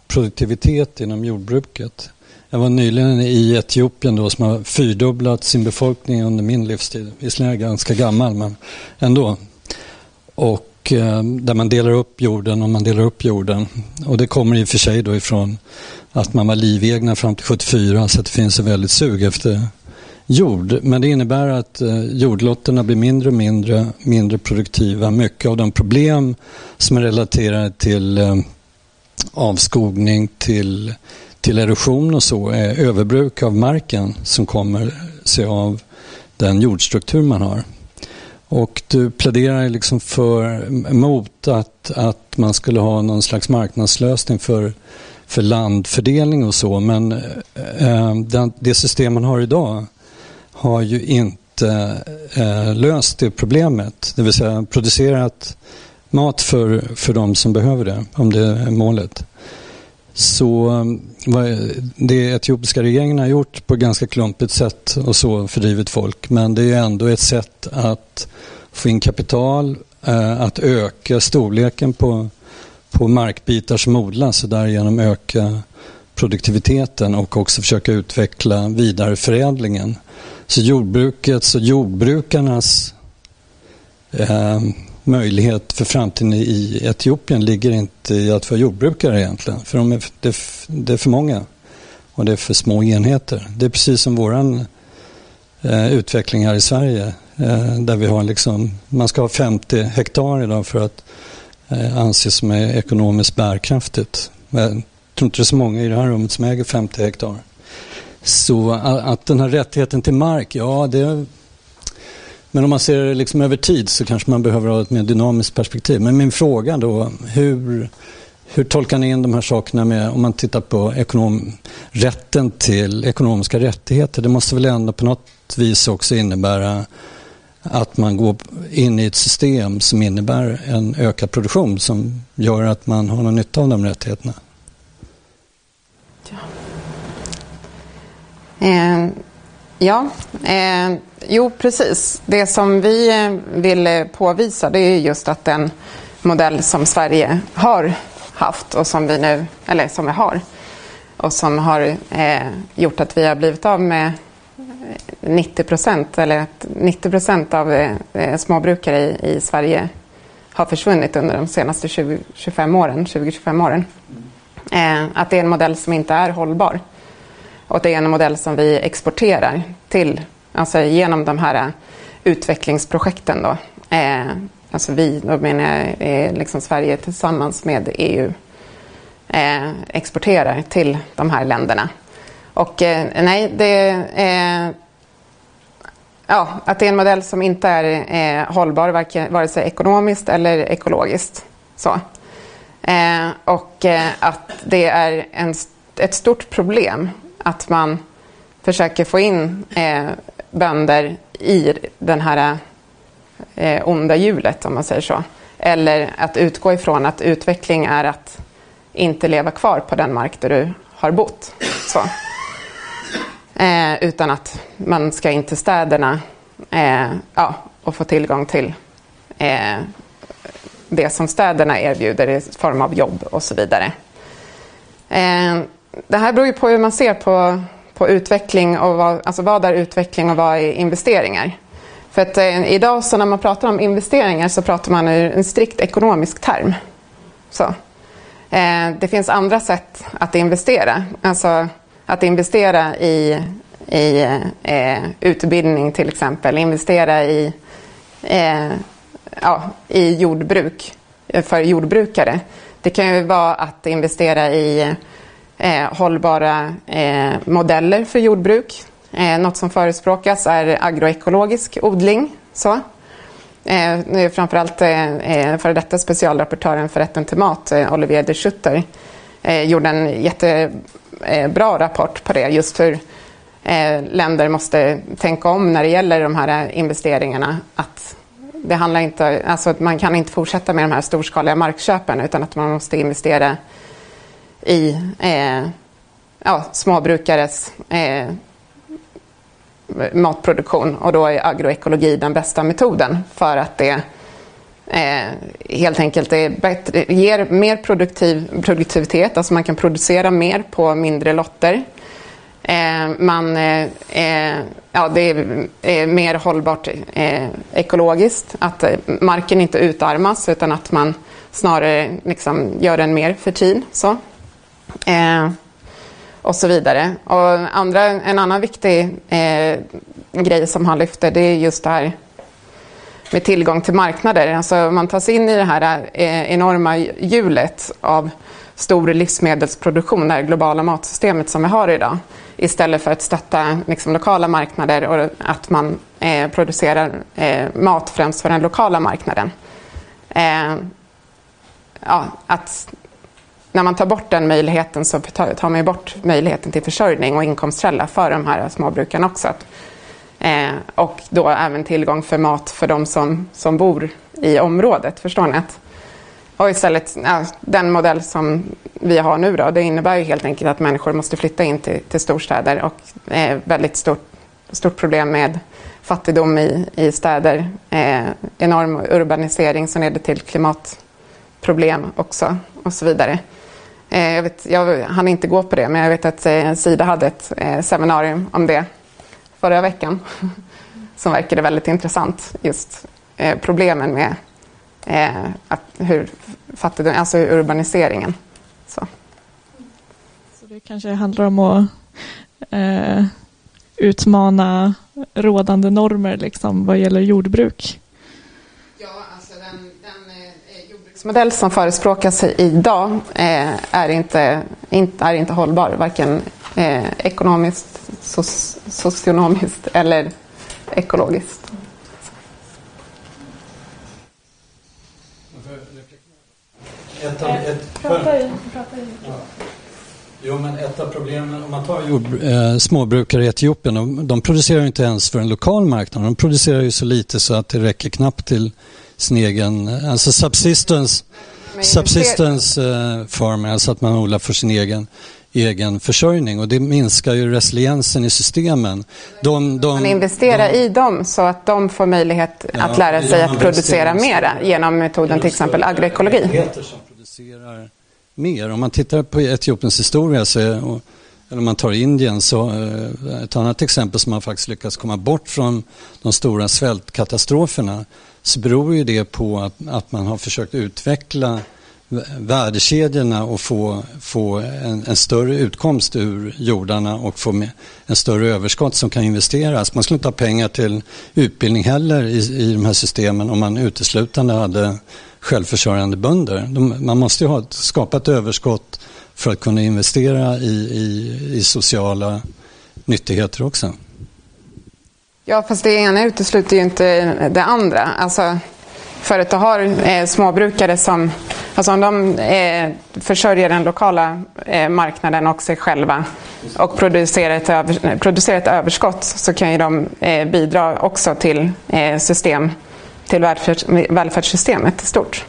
produktivitet inom jordbruket. Jag var nyligen i Etiopien då, som har fyrdubblat sin befolkning under min livstid. Visserligen är jag ganska gammal, men ändå. Och där man delar upp jorden och man delar upp jorden. Och det kommer i och för sig då ifrån att man var livegna fram till 74, så att det finns en väldigt sug efter jord. Men det innebär att jordlotterna blir mindre och mindre produktiva. Mycket av de problem som är relaterade till avskogning, till erosion och så, är överbruk av marken som kommer sig av den jordstruktur man har. Och du pläderar liksom mot att man skulle ha någon slags marknadslösning för landfördelning och så. Men det system man har idag har ju inte löst det problemet. Det vill säga producerat mat för de som behöver det, om det är målet. Så det etiopiska regeringen har gjort på ganska klumpigt sätt och så fördrivit folk. Men det är ju ändå ett sätt att få in kapital, att öka storleken på markbitar som odlas och därigenom öka produktiviteten och också försöka utveckla vidareförädlingen. Så jordbrukets och jordbrukarnas möjlighet för framtiden i Etiopien ligger inte i att vara jordbrukare egentligen. För det är för många och det är för små enheter. Det är precis som våran utveckling här i Sverige, där vi har liksom, man ska ha 50 hektar idag för att anses som är ekonomiskt bärkraftigt. Men jag tror inte det är så många i det här rummet som äger 50 hektar. Så att den här rättigheten till mark, ja det är. Men om man ser det liksom över tid så kanske man behöver ha ett mer dynamiskt perspektiv. Men min fråga då, hur tolkar ni in de här sakerna med, om man tittar på rätten till ekonomiska rättigheter? Det måste väl ändå på något vis också innebära att man går in i ett system som innebär en ökad produktion som gör att man har någon nytta av de rättigheterna. Ja. Jo, precis. Det som vi vill påvisa, det är just att den modell som Sverige har haft och som vi nu, eller som vi har och som har gjort att vi har blivit av med 90%, eller att 90% av småbrukare i Sverige har försvunnit under de senaste 20-25 åren. Att det är en modell som inte är hållbar. Och det är en modell som vi exporterar till, alltså genom de här utvecklingsprojekten då. Alltså vi, då menar jag liksom Sverige tillsammans med EU, exporterar till de här länderna. Och nej, det ja, att det är en modell som inte är hållbar, vare sig ekonomiskt eller ekologiskt. Så. Och att det är ett stort problem att man försöker få in bönder i den här onda hjulet, om man säger så. Eller att utgå ifrån att utveckling är att inte leva kvar på den mark där du har bott. Så. Utan att man ska in till städerna och få tillgång till det som städerna erbjuder i form av jobb och så vidare. Det här beror ju på hur man ser på utveckling och vad är utveckling och vad är investeringar. För att idag så när man pratar om investeringar så pratar man i en strikt ekonomisk term. Så. Det finns andra sätt att investera. Alltså att investera i utbildning till exempel. Investera i jordbruk för jordbrukare. Det kan ju vara att investera i hållbara modeller för jordbruk. Något som förespråkas är agroekologisk odling. Så. Framförallt för detta specialrapportören för rätten till mat, Olivier de Schutter, gjorde en jättebra rapport på det. Just hur länder måste tänka om när det gäller de här investeringarna. Att det handlar inte, alltså att man kan inte fortsätta med de här storskaliga markköpen, utan att man måste investera i småbrukares matproduktion, och då är agroekologi den bästa metoden för att det helt enkelt är bättre, ger mer produktivitet, alltså man kan producera mer på mindre lotter. Det är mer hållbart ekologiskt, att marken inte utarmas utan att man snarare liksom gör den mer fertil så. Och så vidare. Och en annan viktig grej som han lyfter, det är just det här med tillgång till marknader. Alltså man tas in i det här enorma hjulet av stor livsmedelsproduktion, det här globala matsystemet som vi har idag. Istället för att stötta liksom lokala marknader och att man producerar mat främst för den lokala marknaden. Att när man tar bort den möjligheten så tar man ju bort möjligheten till försörjning och inkomstkälla för de här småbrukarna också. Och då även tillgång för mat för de som bor i området, förstår ni? Och istället, den modell som vi har nu då, det innebär ju helt enkelt att människor måste flytta in till storstäder, och väldigt stort problem med fattigdom i städer, enorm urbanisering som leder till klimatproblem också och så vidare. Jag hann inte gå på det, men jag vet att Sida hade ett seminarium om det förra veckan som verkade väldigt intressant, just problemen med hur fattigdom, alltså urbaniseringen. Så det kanske handlar om att utmana rådande normer liksom, vad gäller jordbruk. Ja, alltså den jordbruksmodell som förespråkas idag är inte hållbar, varken ekonomiskt, socionomiskt eller ekologiskt. Ett av problemen, om man tar småbrukare i Etiopien, de producerar inte ens för en lokal marknad. De producerar ju så lite så att det räcker knappt till sin egen, alltså subsistence farming, alltså att man odlar för sin egen försörjning, och det minskar ju resiliensen i systemen. Man investerar i dem så att de får möjlighet att lära sig att producera mera genom metoden till exempel agroekologi. Mer. Om man tittar på Etiopiens historia eller om man tar Indien, så ett annat exempel som man faktiskt lyckats komma bort från de stora svältkatastroferna, så beror ju det på att man har försökt utveckla värdekedjorna och få en större utkomst ur jordarna och få en större överskott som kan investeras. Man skulle inte ha pengar till utbildning heller i de här systemen om man uteslutande hade självförsörjande bönder. Man måste ju ha skapat överskott för att kunna investera i sociala nyttigheter också. Ja, fast det ena utesluter ju inte det andra. Alltså, för att du har småbrukare som, alltså om de försörjer den lokala marknaden och sig själva och producerar ett överskott, så kan ju de bidra också till välfärdssystemet i stort.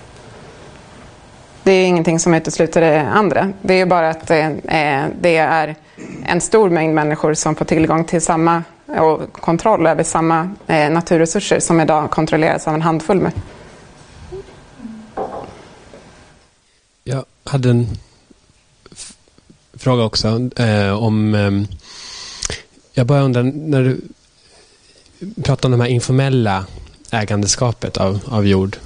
Det är ingenting som utesluter det andra. Det är bara att det är en stor mängd människor som får tillgång till samma och kontroll över samma naturresurser som idag kontrolleras av en handfull med. Jag hade en fråga också om jag bara undrar, när du pratar om de här informella ägandeskapet av jord,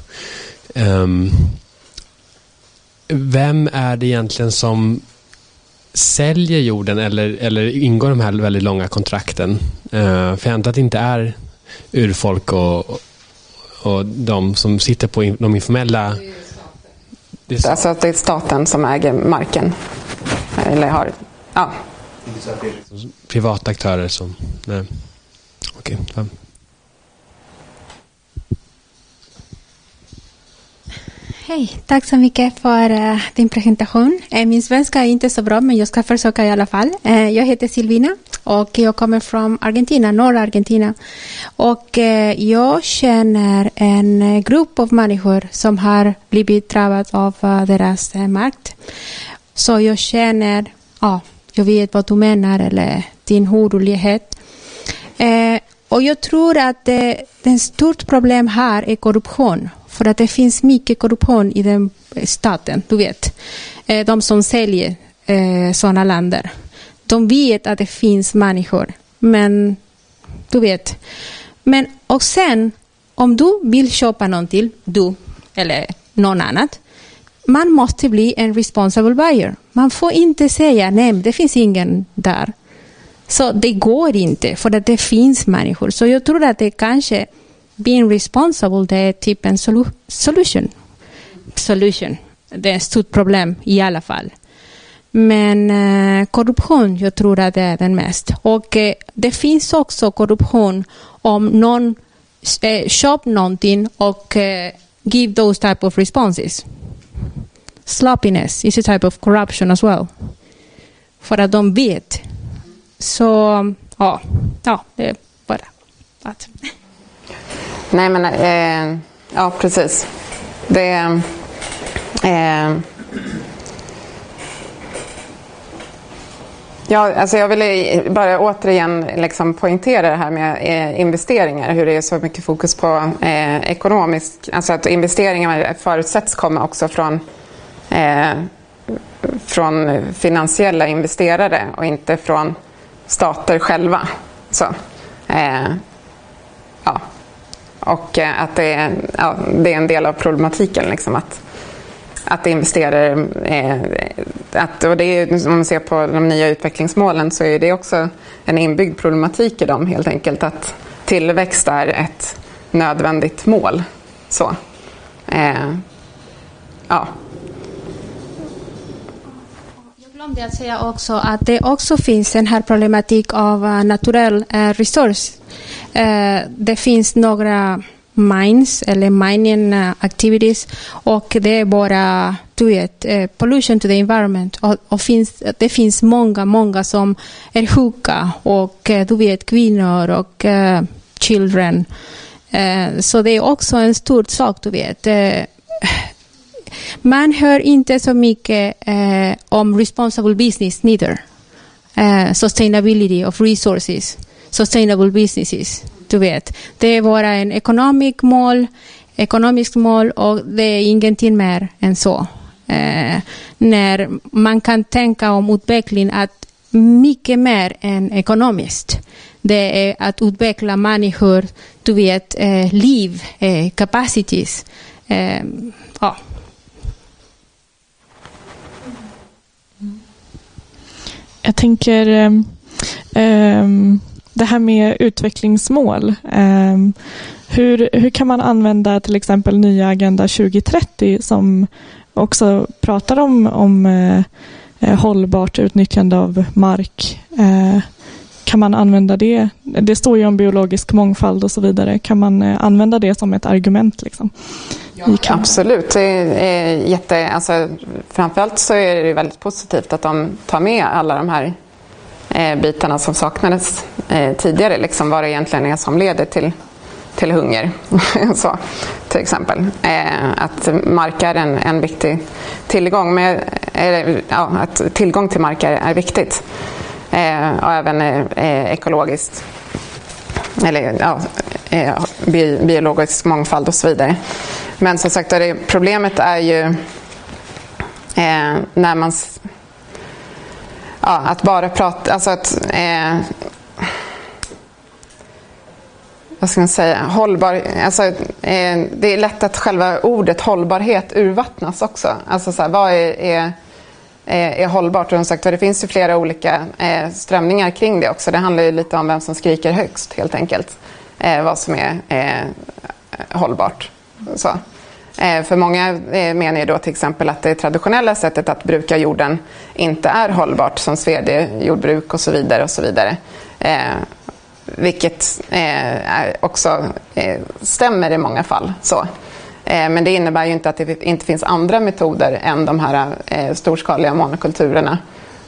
vem är det egentligen som säljer jorden eller ingår de här väldigt långa kontrakten? För jag antar att det inte är urfolk och de som sitter på de informella. Alltså att det är staten som äger marken. eller har... Ja. Privata aktörer som... Nej. Okej. Okay. Hej, tack så mycket för din presentation. Min svenska är inte så bra, men jag ska försöka i alla fall. Jag heter Silvina och jag kommer från Argentina, norra Argentina. Och jag känner en grupp av människor som har blivit drabbad av deras makt. Så jag känner, ja, jag vet vad du menar, eller din orolighet. Och jag tror att det stort problem här är korruption. För att det finns mycket korruption i den staten, du vet. De som säljer sådana länder. De vet att det finns människor. Men, du vet. Men, och sen, om du vill köpa någonting, du eller någon annat. Man måste bli en responsible buyer. Man får inte säga, nej, det finns ingen där. Så det går inte, för att det finns människor. Så jag tror att det kanske... Being responsible, det är typ en solution. Solution. Det är ett stort problem i alla fall. Men korruption, jag tror att det är den mest. Och det finns också korruption om någon köper någonting och give those type of responses. Sloppiness is a type of corruption as well. För att de vet. Så, ja det är bara att... Nej, men ja, precis. Det ja, alltså jag ville bara återigen liksom poängtera det här med investeringar, hur det är så mycket fokus på ekonomiskt, alltså att investeringar förutsätts komma också från finansiella investerare och inte från stater själva. Så ja. Och att det är en del av problematiken liksom, att investerare och det är, om man ser på de nya utvecklingsmålen, så är det också en inbyggd problematik i dem, helt enkelt att tillväxt är ett nödvändigt mål. Så ja. Glömde att säga också att det också finns den här problematik av naturell resurs. Det finns några mines eller mining activities, och det är bara, du vet, pollution to the environment, och det finns många som är sjuka och du vet, kvinnor och children. Så det är också en stor sak, du vet. Man hör inte så mycket om responsible business neither. Sustainability of resources. Sustainable businesses, du vet. Det är bara en ekonomisk mål, och det är ingenting mer än så. När man kan tänka om utveckling att mycket mer än ekonomiskt. Det är att utveckla människor, du vet, liv, capacities. Ja. Jag tänker det här med utvecklingsmål. Hur kan man använda till exempel nya Agenda 2030 som också pratar om hållbart utnyttjande av mark? Kan man använda det? Det står ju om biologisk mångfald och så vidare. Kan man använda det som ett argument liksom? Ja, absolut. Det är framförallt så är det väldigt positivt att de tar med alla de här bitarna som saknades tidigare, liksom vad det egentligen är som leder till hunger. Så, till exempel. Att mark är en viktig tillgång. Att tillgång till mark är viktigt. Och även ekologiskt. Eller biologisk mångfald och så vidare. Men som sagt, problemet är ju när man att bara prata, alltså att vad ska man säga, hållbar, alltså det är lätt att själva ordet hållbarhet urvattnas också. Alltså så här, vad är hållbart? Och sagt, det finns ju flera olika strömningar kring det också. Det handlar ju lite om vem som skriker högst, helt enkelt. Vad som är hållbart. Så. För många menar ju då till exempel att det traditionella sättet att bruka jorden inte är hållbart, som svedjejordbruk och så vidare och så vidare. Vilket också stämmer i många fall. Så. Men det innebär ju inte att det inte finns andra metoder än de här storskaliga monokulturerna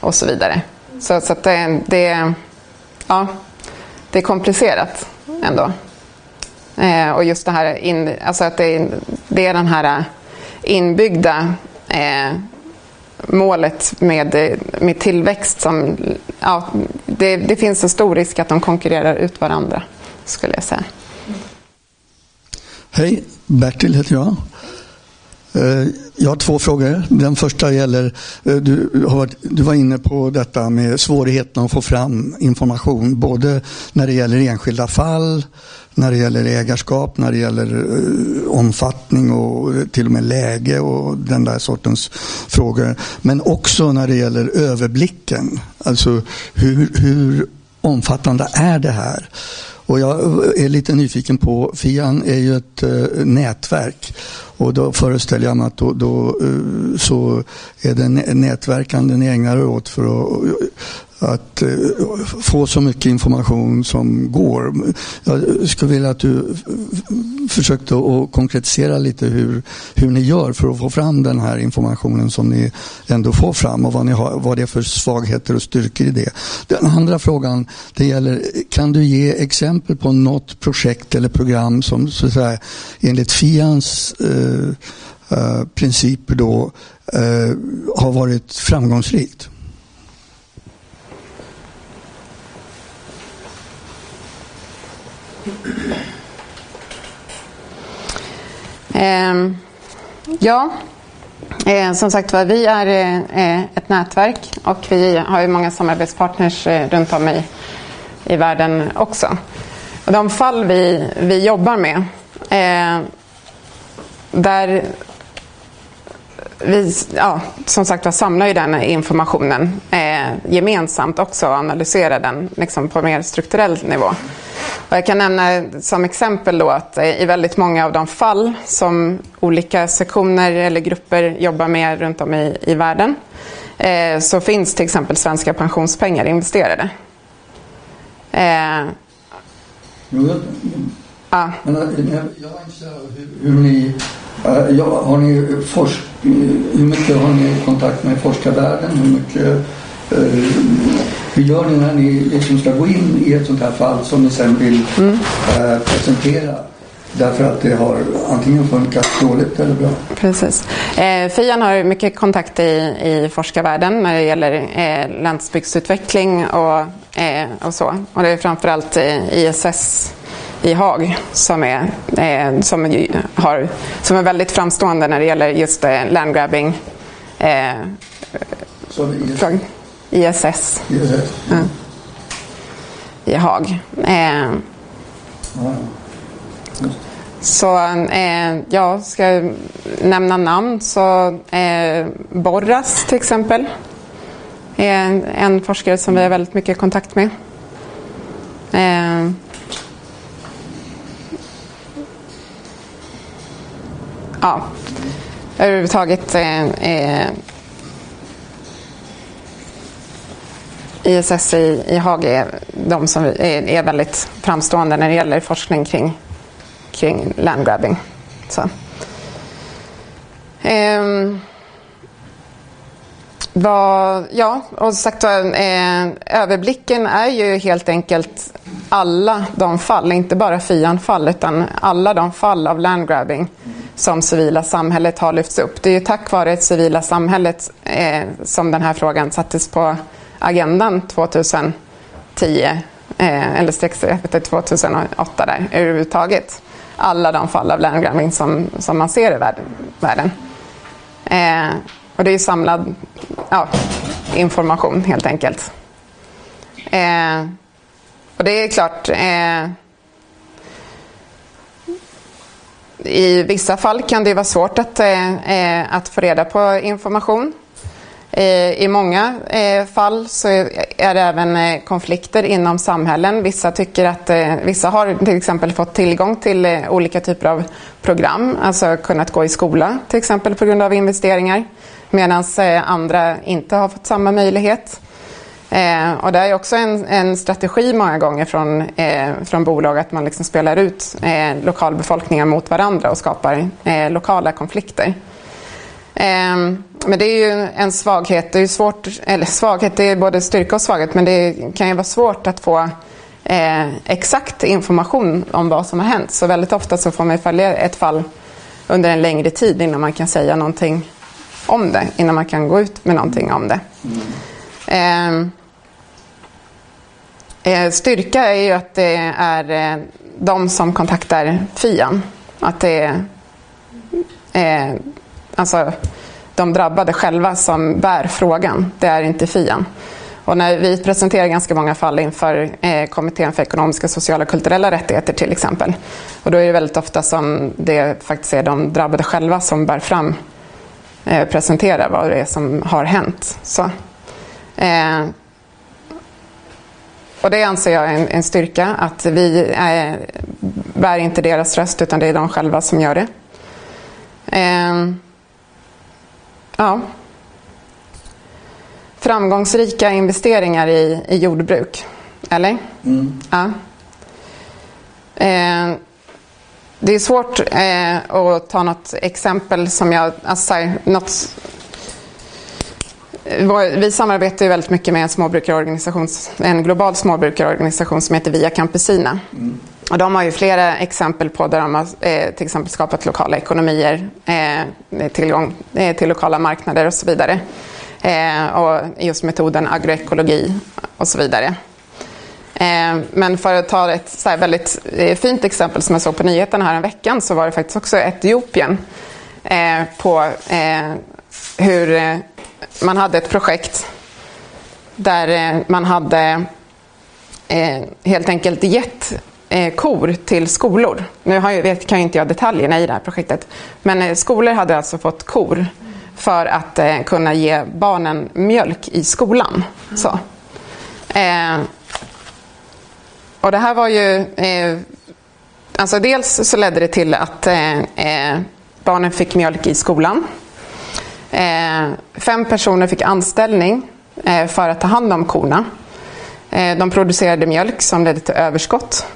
och så vidare. Så att det är komplicerat ändå. Och just det här, alltså att det är den här inbyggda målet med tillväxt som, ja, det finns en stor risk att de konkurrerar ut varandra, skulle jag säga. Hej, Bertil heter jag. Jag har två frågor. Den första gäller, du var inne på detta med svårigheten att få fram information, både när det gäller enskilda fall, när det gäller ägarskap, när det gäller omfattning och till och med läge och den där sortens frågor. Men också när det gäller överblicken. Alltså hur omfattande är det här? Och jag är lite nyfiken på, FIAN är ju ett nätverk, och då föreställer jag mig att då så är det nätverkande ni ägnar er åt för att få så mycket information som går. Jag skulle vilja att du försökte att konkretisera lite hur ni gör för att få fram den här informationen som ni ändå får fram, och vad det är för svagheter och styrkor i det. Den andra frågan, det gäller, kan du ge exempel på något projekt eller program som så att säga, enligt FIANs principer då har varit framgångsrikt? Som sagt var, vi är ett nätverk, och vi har ju många samarbetspartners runt om i världen också. Och de fall vi jobbar med, där vi som sagt var samlar ju den informationen gemensamt också och analyserar den liksom på mer strukturell nivå. Och jag kan nämna som exempel då att i väldigt många av de fall som olika sektioner eller grupper jobbar med runt om i världen, så finns till exempel svenska pensionspengar investerade. Men jag var intresserad av hur ni... hur mycket har ni kontakt med forskarvärlden? Hur gör ni när ni liksom ska gå in i ett sånt här fall som ni sen vill presentera? Därför att det har antingen funkat dåligt eller bra. Precis. FIAN har mycket kontakt i forskarvärlden när det gäller landsbygdsutveckling och så. Och det är framförallt ISS i Haag som är väldigt framstående när det gäller just landgrabbing. Från ISS. Mm. I Haag. Så jag ska nämna namn, så Borras till exempel är en forskare som vi har väldigt mycket kontakt med. Överhuvudtaget ISS i Haag är de som är väldigt framstående när det gäller forskning kring landgrabbing. Så. Och sagt, överblicken är ju helt enkelt alla de fall, inte bara FIAN-fall, utan alla de fall av landgrabbing som civila samhället har lyfts upp. Det är ju tack vare det civila samhället som den här frågan sattes på agendan 2010 eller 2008 där överhuvudtaget. Alla de fall av landgrabbing som man ser i världen. Och det är ju samlad information helt enkelt. Och det är klart... I vissa fall kan det vara svårt att få reda på information. I många fall så är det även konflikter inom samhällen. Vissa har till exempel fått tillgång till olika typer av program, alltså kunnat gå i skola till exempel på grund av investeringar, medan andra inte har fått samma möjlighet. Och det är också en strategi många gånger från bolag att man liksom spelar ut lokalbefolkningar mot varandra och skapar lokala konflikter. Men det är ju en svaghet. Det är ju svårt, eller svaghet, det är både styrka och svaghet, men det kan ju vara svårt att få exakt information om vad som har hänt. Så väldigt ofta så får man följa ett fall under en längre tid innan man kan säga någonting om det, innan man kan gå ut med någonting om det. Styrka är ju att det är de som kontaktar FIAN, att det är alltså de drabbade själva som bär frågan, det är inte FIAN. Och när vi presenterar ganska många fall inför kommittén för ekonomiska, sociala och kulturella rättigheter till exempel, och då är det väldigt ofta som det faktiskt är de drabbade själva som bär fram, presenterar vad det är som har hänt. Så och det anser jag är en styrka, att vi bär inte deras röst utan det är de själva som gör det. Ja. Framgångsrika investeringar i jordbruk, eller? Mm. Ja. Det är svårt att ta något exempel som jag... Alltså, något, vi samarbetar ju väldigt mycket med en global småbrukarorganisation som heter Via Campesina. Mm. Och de har ju flera exempel på där de har till exempel skapat lokala ekonomier, tillgång till lokala marknader och så vidare. Och just metoden agroekologi och så vidare. Men för att ta ett så här väldigt fint exempel som jag såg på nyheterna här en veckan, så var det faktiskt också Etiopien, på hur man hade ett projekt där man hade helt enkelt gett kor till skolor. Nu kan ju inte jag detaljerna i det här projektet, men skolor hade alltså fått kor för att kunna ge barnen mjölk i skolan. Så. Och det här var ju... Alltså dels så ledde det till att barnen fick mjölk i skolan. 5 personer fick anställning för att ta hand om korna. De producerade mjölk som ledde till överskott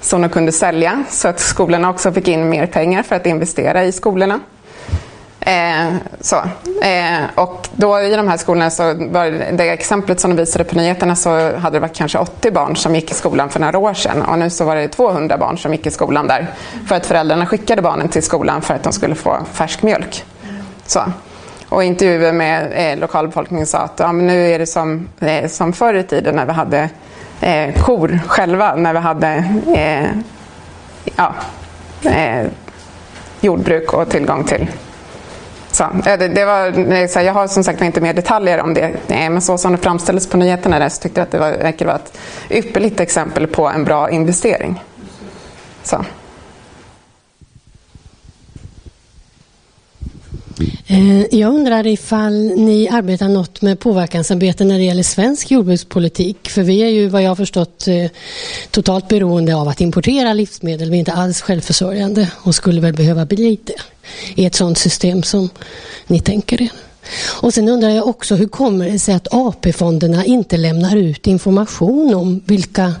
som de kunde sälja, så att skolorna också fick in mer pengar för att investera i skolorna. Och då i de här skolorna, så var det exemplet som de visade på nyheterna, så hade det varit kanske 80 barn som gick i skolan för några år sedan, och nu så var det 200 barn som gick i skolan där för att föräldrarna skickade barnen till skolan för att de skulle få färsk mjölk. Så. Och intervjuer med lokalbefolkningen sa att nu är det som förr i tiden när vi hade kor själva, när vi hade jordbruk och tillgång till. Så, det var, så jag har som sagt inte mer detaljer om det, men så som det framställdes på nyheterna där, så tyckte jag att det verkar vara ett ypperligt exempel på en bra investering. Så. Jag undrar ifall ni arbetar något med påverkansarbete när det gäller svensk jordbrukspolitik, för vi är ju, vad jag har förstått, totalt beroende av att importera livsmedel. Vi är inte alls självförsörjande och skulle väl behöva bli det i ett sådant system som ni tänker er. Och sen undrar jag också, hur kommer det sig att AP-fonderna inte lämnar ut information om vilka...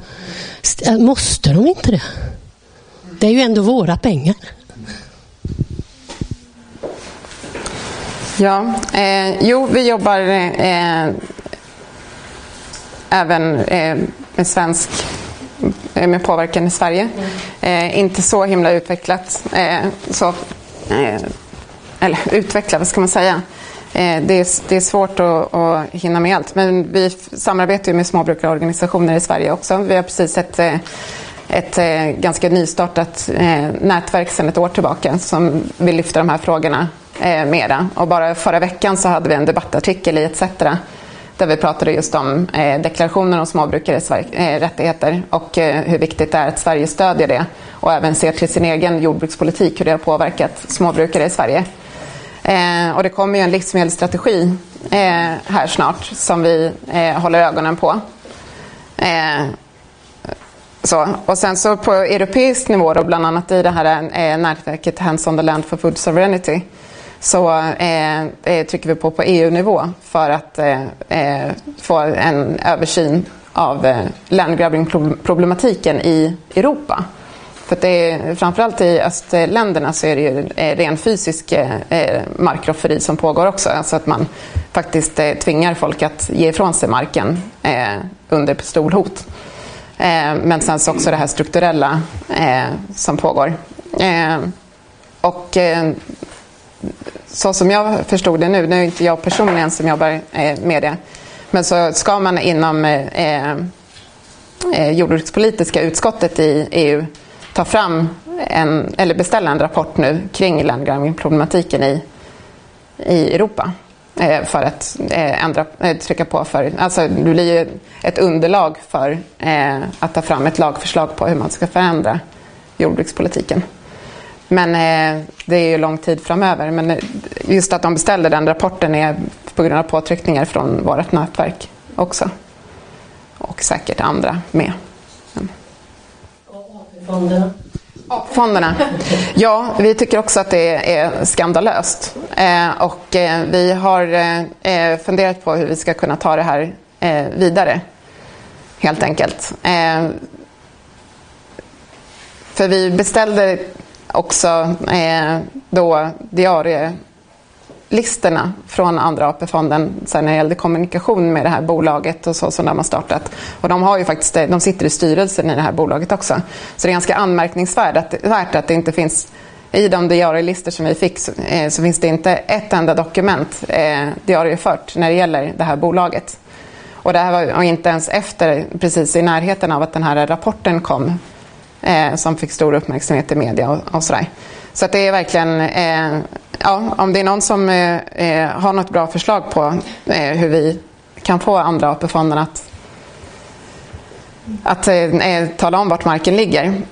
Måste de inte det? Det är ju ändå våra pengar. Ja, vi jobbar även med påverkan i Sverige. Inte så himla utvecklat. Utvecklat, vad ska man säga? Det är svårt att hinna med allt. Men vi samarbetar ju med småbrukarorganisationer i Sverige också. Vi har precis ett ganska nystartat nätverk sedan ett år tillbaka som vill lyfta de här frågorna mera. Och bara förra veckan så hade vi en debattartikel i ETC där vi pratade just om deklarationen om småbrukares rättigheter och hur viktigt det är att Sverige stödjer det och även ser till sin egen jordbrukspolitik, hur det har påverkat småbrukare i Sverige. Och det kommer ju en livsmedelsstrategi här snart som vi håller ögonen på. Så. Och sen så på europeisk nivå då, bland annat i det här nätverket Hands on the Land for Food Sovereignty, så trycker vi på EU-nivå för att få en översyn av landgrabbing-problematiken i Europa. För det är, framförallt i östländerna så är det ju ren fysisk markrofferi som pågår också. Alltså att man faktiskt tvingar folk att ge ifrån sig marken under pistolhot. Men sen så också det här strukturella som pågår. Och så som jag förstod det nu är inte jag personligen som jobbar med det. Men så ska man inom jordbrukspolitiska utskottet i EU ta fram eller beställa en rapport nu kring landgrabbing-problematiken i Europa för att trycka på för, alltså det blir ju ett underlag för att ta fram ett lagförslag på hur man ska förändra jordbrukspolitiken. Men det är ju lång tid framöver, men just att de beställde den rapporten är på grund av påtryckningar från vårt nätverk också och säkert andra med. AP-fonderna. Ja, vi tycker också att det är skandalöst. Och vi har funderat på hur vi ska kunna ta det här vidare. Helt enkelt. För vi beställde också då diarielistorna från andra AP-fonden sen när det gällde kommunikation med det här bolaget och så som de har startat. Och de har ju faktiskt, de sitter i styrelsen i det här bolaget också. Så det är ganska anmärkningsvärt att det inte finns i de diarielistor som vi fick så finns det inte ett enda dokument diariefört när det gäller det här bolaget. Och det här var inte ens efter, precis i närheten av att den här rapporten kom som fick stor uppmärksamhet i media och sådär. Så att det är verkligen, ja, om det är någon som har något bra förslag på hur vi kan få andra AP-fonderna att tala om vart marken ligger.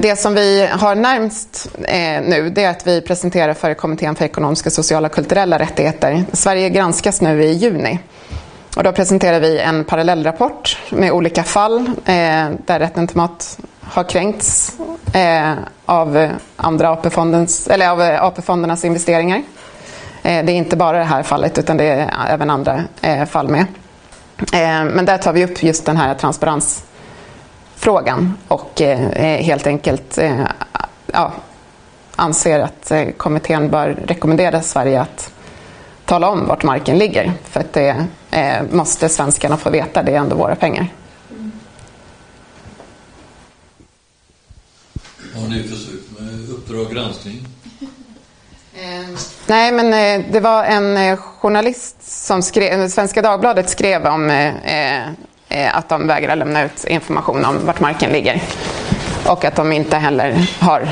Det som vi har närmst nu, det är att vi presenterar för kommittén för ekonomiska, sociala och kulturella rättigheter. Sverige granskas nu i juni. Och då presenterar vi en parallellrapport med olika fall där rätten till mat har kränkts av andra AP-fondernas investeringar. Det är inte bara det här fallet utan det är även andra fall med. Men där tar vi upp just den här transparensfrågan och helt enkelt ja, anser att kommittén bör rekommendera Sverige att tala om vart marken ligger. För att det måste svenskarna få veta, det är ändå våra pengar. Har ni försökt med Uppdrag granskning? Nej, men det var en journalist som skrev, Svenska Dagbladet skrev om att de vägrar lämna ut information om vart marken ligger. Och att de inte heller har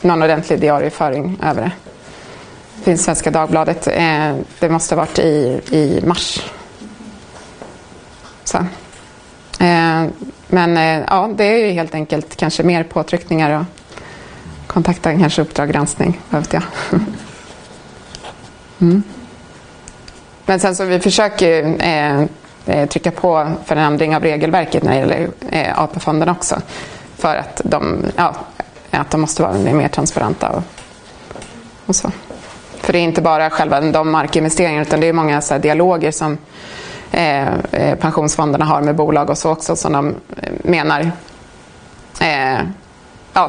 någon ordentlig diarieföring över det. Det finns Svenska Dagbladet, det måste ha varit i mars. Så. Men ja, det är ju helt enkelt kanske mer påtryckningar och kontakta kanske Uppdrag granskning, vad vet jag. Mm. Men sen så vi försöker trycka på för en ändring av regelverket när det gäller AP-fonderna också. För att de måste vara mer transparenta och så. För det är inte bara själva de markinvesteringarna utan det är många så här dialoger som pensionsfonderna har med bolag och så också som de menar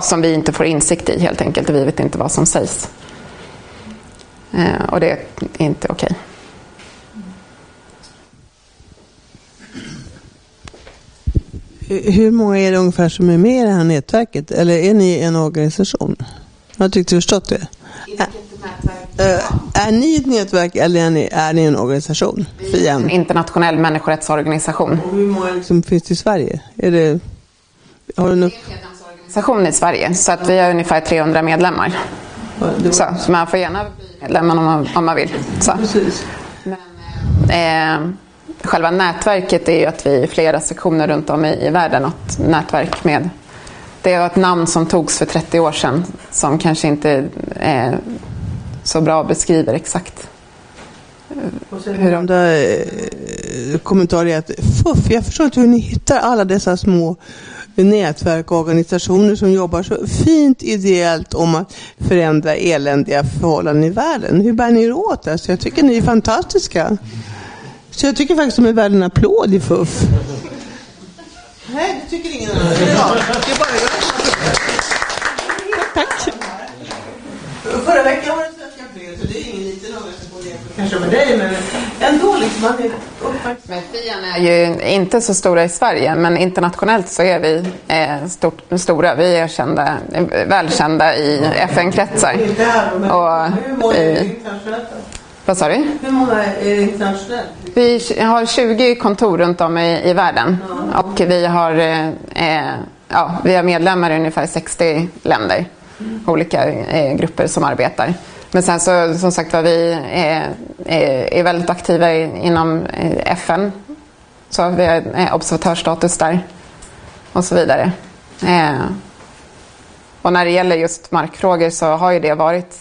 som vi inte får insikt i helt enkelt och vi vet inte vad som sägs och det är inte okej. Hur många är det ungefär som är med i det här nätverket eller är ni en organisation? Jag tyckte du förstått det. Är ni ett nätverk eller är ni en organisation? Vi är en internationell människorättsorganisation. Och hur många liksom finns det i Sverige? Har du en organisation i Sverige så att vi har ungefär 300 medlemmar. Så man får gärna bli medlemmar om man vill. Så. Precis. Men själva nätverket är ju att vi är flera sektioner runt om i världen och ett nätverk med. Det var ett namn som togs för 30 år sedan som kanske inte så bra beskriver exakt hur de där kommentarer är att FUF, jag förstår inte hur ni hittar alla dessa små nätverk och organisationer som jobbar så fint ideellt om att förändra eländiga förhållanden i världen. Hur bär ni er åt det? Så jag tycker ni är fantastiska. Så jag tycker faktiskt att de är värd en applåd i FUF. Nej, det tycker ingen annan. Det är bara jag. Tack. Förra veckan var det Svenska Dagbladet, så det är ingen liten organisation kanske med dig, men ändå liksom att det uppmärksamhet. Fian är ju inte så stora i Sverige, men internationellt så är vi stora. Vi är kända, välkända i FN-kretsar. Och vad sa du? Hur många är internationellt? Vi har 20 kontor runt om i världen. Ja. Och vi har medlemmar i ungefär 60 länder. Olika grupper som arbetar. Men sen så, som sagt, var vi är väldigt aktiva inom FN. Så vi har observatörsstatus där. Och så vidare. Och när det gäller just markfrågor så har ju det varit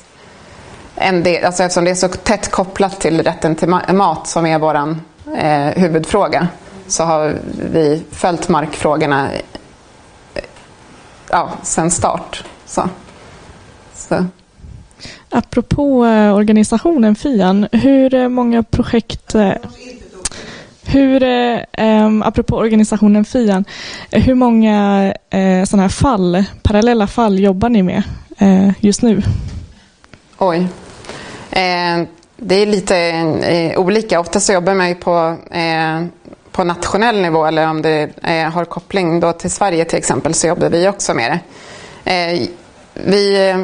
en del, alltså eftersom det är så tätt kopplat till rätten till mat som är våran huvudfråga, så har vi följt markfrågorna sen start. Så. Apropå organisationen Fian, hur många projekt apropå organisationen Fian, hur många sådana här fall, parallella fall jobbar ni med just nu? Oj. Det är lite olika. Ofta så jobbar man ju på nationell nivå, eller om det har koppling då till Sverige till exempel, så jobbar vi också med det. Vi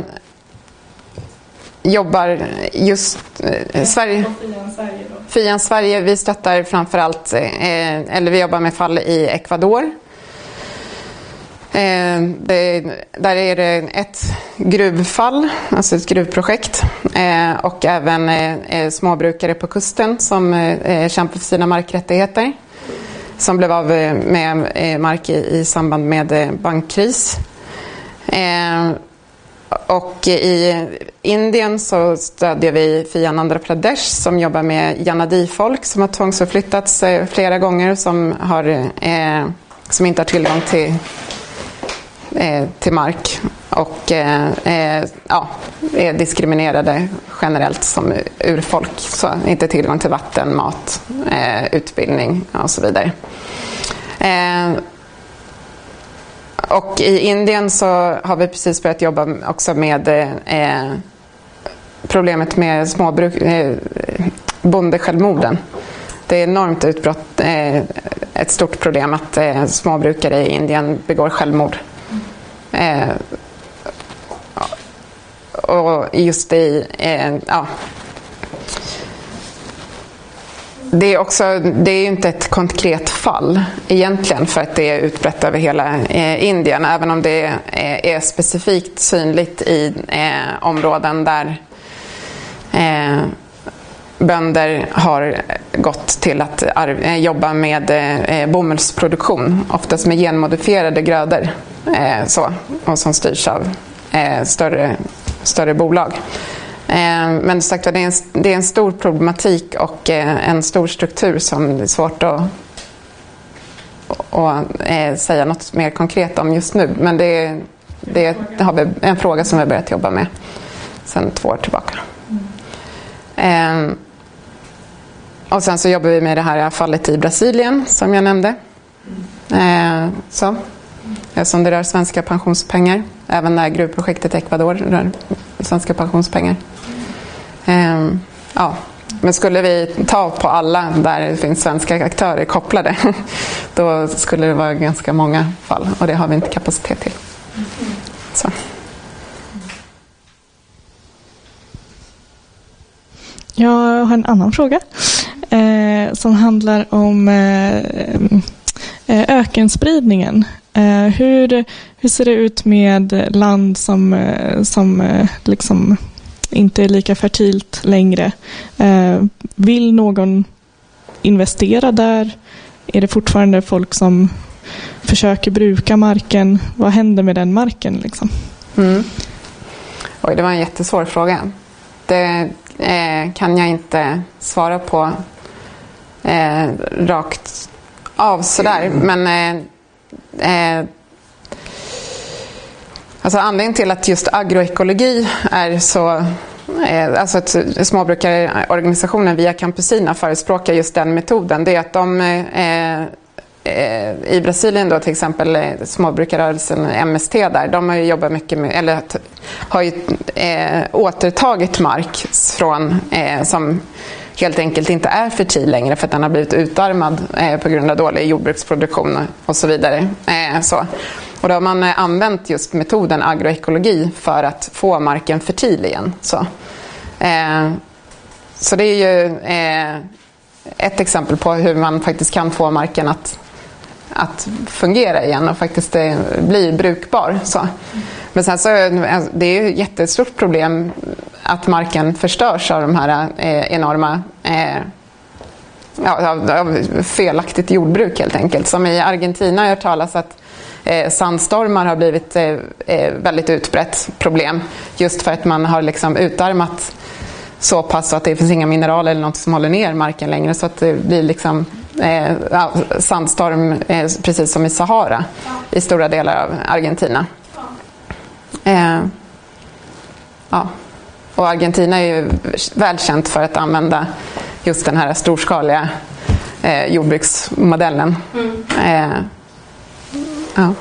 jobbar just Sverige. Fian Sverige, vi stöttar framförallt, eller vi jobbar med fall i Ecuador. Där är det ett gruvfall, alltså ett gruvprojekt, och även småbrukare på kusten som kämpar för sina markrättigheter, som blev av med mark i samband med bankkris. Och i Indien så stödjer vi Fian Andhra Pradesh som jobbar med janadi-folk som har tvångsförflyttats flera gånger, som inte har tillgång till mark och är diskriminerade generellt som urfolk, så inte tillgång till vatten, mat, utbildning och så vidare. Och i Indien så har vi precis börjat jobba också med problemet med bondesjälvmorden. Det är enormt utbrott, ett stort problem att småbrukare i Indien begår självmord. Och just det är också, det är ju inte ett konkret fall egentligen, för att det är utbrett över hela Indien, även om det är specifikt synligt i områden där bönder har gått till att jobba med bomullsproduktion, oftast med genmodifierade grödor, och som styrs av större bolag. Men sagt, det är en stor problematik och en stor struktur som det är svårt att säga något mer konkret om just nu. Men det är en fråga som vi har börjat jobba med sedan 2 år tillbaka. Och sen så jobbar vi med det här fallet i Brasilien som jag nämnde. Som det rör svenska pensionspengar. Även det här gruvprojektet i Ecuador rör svenska pensionspengar. Men skulle vi ta på alla där det finns svenska aktörer kopplade, då skulle det vara ganska många fall. Och det har vi inte kapacitet till. Så. Jag har en annan fråga som handlar om ökenspridningen. Hur ser det ut med land som liksom inte är lika fertilt längre? Vill någon investera där? Är det fortfarande folk som försöker bruka marken? Vad händer med den marken liksom? Oj, det var en jättesvår fråga. Det kan jag inte svara på rakt av sådär. Men alltså anledningen till att just agroekologi är så... Alltså att småbrukarorganisationen Via Campesina förespråkar just den metoden. Det är att de i Brasilien då till exempel småbrukarrörelsen MST där, de har ju jobbat mycket med, eller har ju återtagit mark från som helt enkelt inte är fertil längre för att den har blivit utarmad på grund av dålig jordbruksproduktion och så vidare. Så. Och då har man använt just metoden agroekologi för att få marken fertil igen. Så det är ju ett exempel på hur man faktiskt kan få marken att fungera igen och faktiskt bli brukbar. Så. Men sen så det är ju ett jättestort problem att marken förstörs av de här enorma av felaktigt jordbruk helt enkelt. Som i Argentina har jag hört talas att sandstormar har blivit väldigt utbrett problem just för att man har liksom utarmat så pass att det finns inga mineraler eller något som håller ner marken längre, så att det blir liksom sandstorm precis som i Sahara i stora delar av Argentina. Och Argentina är ju välkänt för att använda just den här storskaliga jordbruksmodellen. Ja.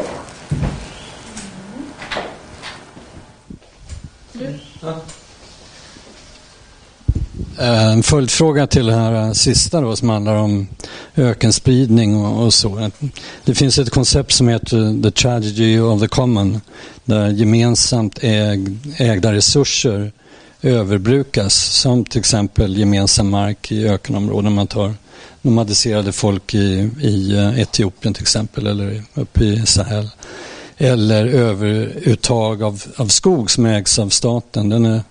En följdfråga till det här sista då, som handlar om ökenspridning och så. Det finns ett koncept som heter The Tragedy of the Common, där gemensamt ägda resurser överbrukas, som till exempel gemensam mark i ökenområden. Man tar nomadiserade folk i Etiopien till exempel, eller uppe i Sahel, eller överuttag av skog som ägs av staten.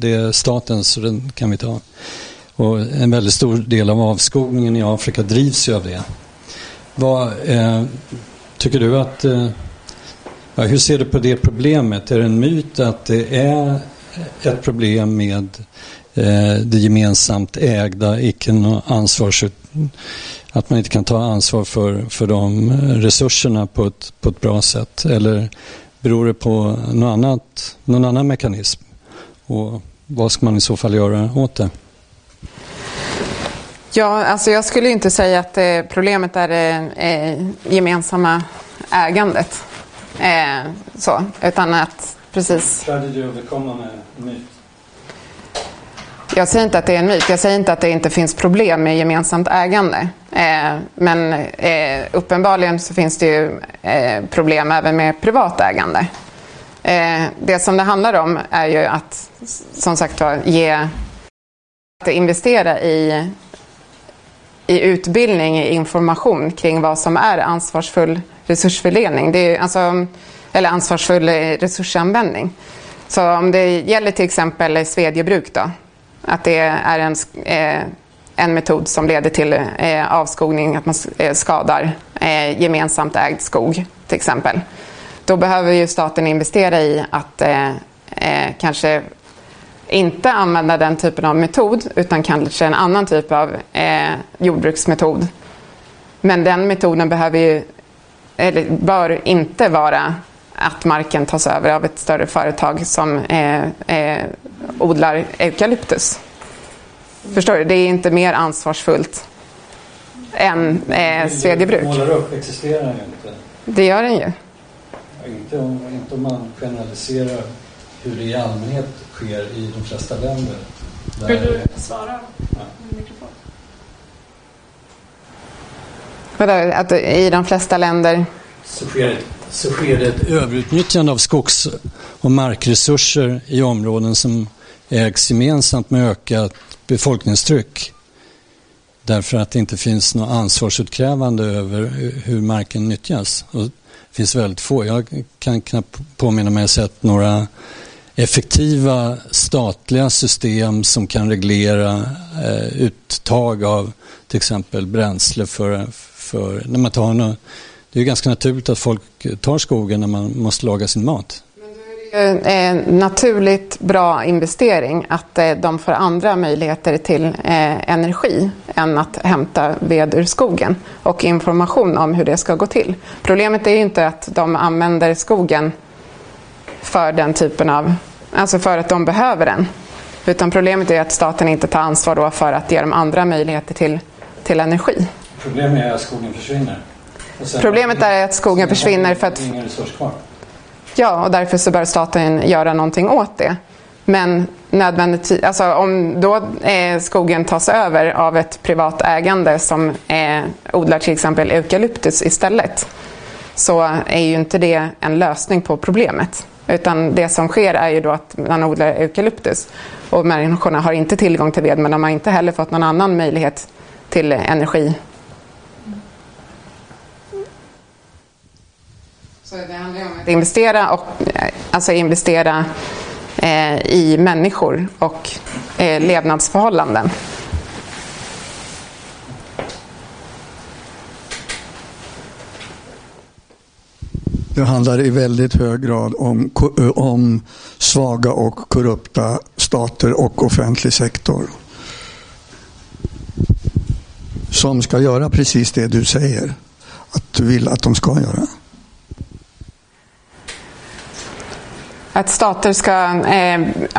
Det är statens, så den kan vi ta. Och en väldigt stor del av avskogningen i Afrika drivs ju av det. Vad tycker du att hur ser du på det problemet? Är det en myt att det är ett problem med det gemensamt ägda, att man inte kan ta ansvar för de resurserna på ett bra sätt, eller beror det på någon annan mekanism, och vad ska man i så fall göra åt det? Ja, alltså jag skulle inte säga att problemet är det gemensamma ägandet, utan att precis... Tragedy of the Common är en myt. Jag säger inte att det är en myt. Jag säger inte att det inte finns problem med gemensamt ägande. Men uppenbarligen så finns det ju problem även med privat ägande. Det som det handlar om är ju att, som sagt, att investera i utbildning, i information kring vad som är ansvarsfull resursfördelning. Det är ju, eller ansvarsfull resursanvändning. Så om det gäller till exempel svedjebruk då, att det är en metod som leder till avskogning, att man skadar gemensamt ägd skog till exempel. Då behöver ju staten investera i att kanske inte använda den typen av metod, utan kanske en annan typ av jordbruksmetod. Men den metoden bör inte vara att marken tas över av ett större företag som odlar eukalyptus. Förstår du? Det är inte mer ansvarsfullt än svedjebruk. Målar upp existerar ju inte. Det gör den ju. Inte om man generaliserar hur det i allmänhet sker i de flesta länder. Där... Vill du svara? Ja. Att i de flesta länder så sker det ett överutnyttjande av skogs- och markresurser i områden som ägs gemensamt med ökat befolkningstryck, därför att det inte finns något ansvarsutkrävande över hur marken nyttjas. Och det finns väldigt få. Jag kan knappt påminna mig sett några effektiva statliga system som kan reglera uttag av till exempel bränsle för när man tar. Det är ju ganska naturligt att folk tar skogen när man måste laga sin mat. Men då är det En naturligt bra investering att de får andra möjligheter till energi än att hämta ved ur skogen och information om hur det ska gå till. Problemet är ju inte att de använder skogen för den typen av, alltså för att de behöver den, utan problemet är att staten inte tar ansvar då för att ge dem andra möjligheter till energi. Problemet är att skogen försvinner. Problemet är att skogen försvinner för att ingen resurs kvar. Ja, och därför så bör staten göra någonting åt det. Men nödvändigt, alltså om då skogen tas över av ett privat ägande som odlar till exempel eukalyptus istället, så är ju inte det en lösning på problemet. Utan det som sker är ju då att man odlar eukalyptus och människorna har inte tillgång till ved, men de har inte heller fått någon annan möjlighet till energi. Så det handlar om att investera, och, alltså investera i människor och levnadsförhållanden. Det handlar i väldigt hög grad om svaga och korrupta stater och offentlig sektor. Som ska göra precis det du säger att du vill att de ska göra. Att stater ska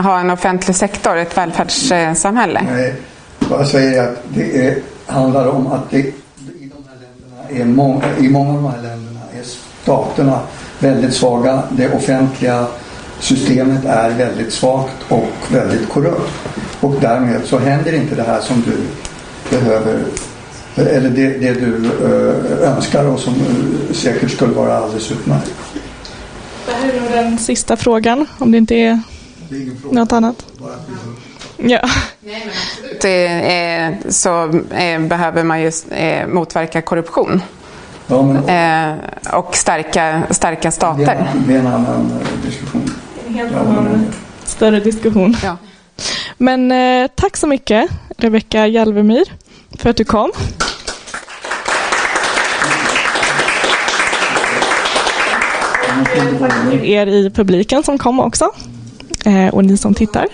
ha en offentlig sektor, ett välfärdssamhälle? Nej, jag säger att det handlar om att i många av de här länderna är staterna väldigt svaga. Det offentliga systemet är väldigt svagt och väldigt korrupt. Och därmed så händer inte det här som du behöver, eller det du önskar och som säkert skulle vara alldeles utmärkt. Det här är den sista frågan, om det inte är något annat. Ja. Nej, men absolut. Så behöver man ju motverka korruption. Ja, men, och stärka stater. Det är en annan diskussion. En helt annan, större diskussion. Ja. Men tack så mycket, Rebecka Jalvemyr, för att du kom. Tack till er i publiken som kom också och ni som tittar.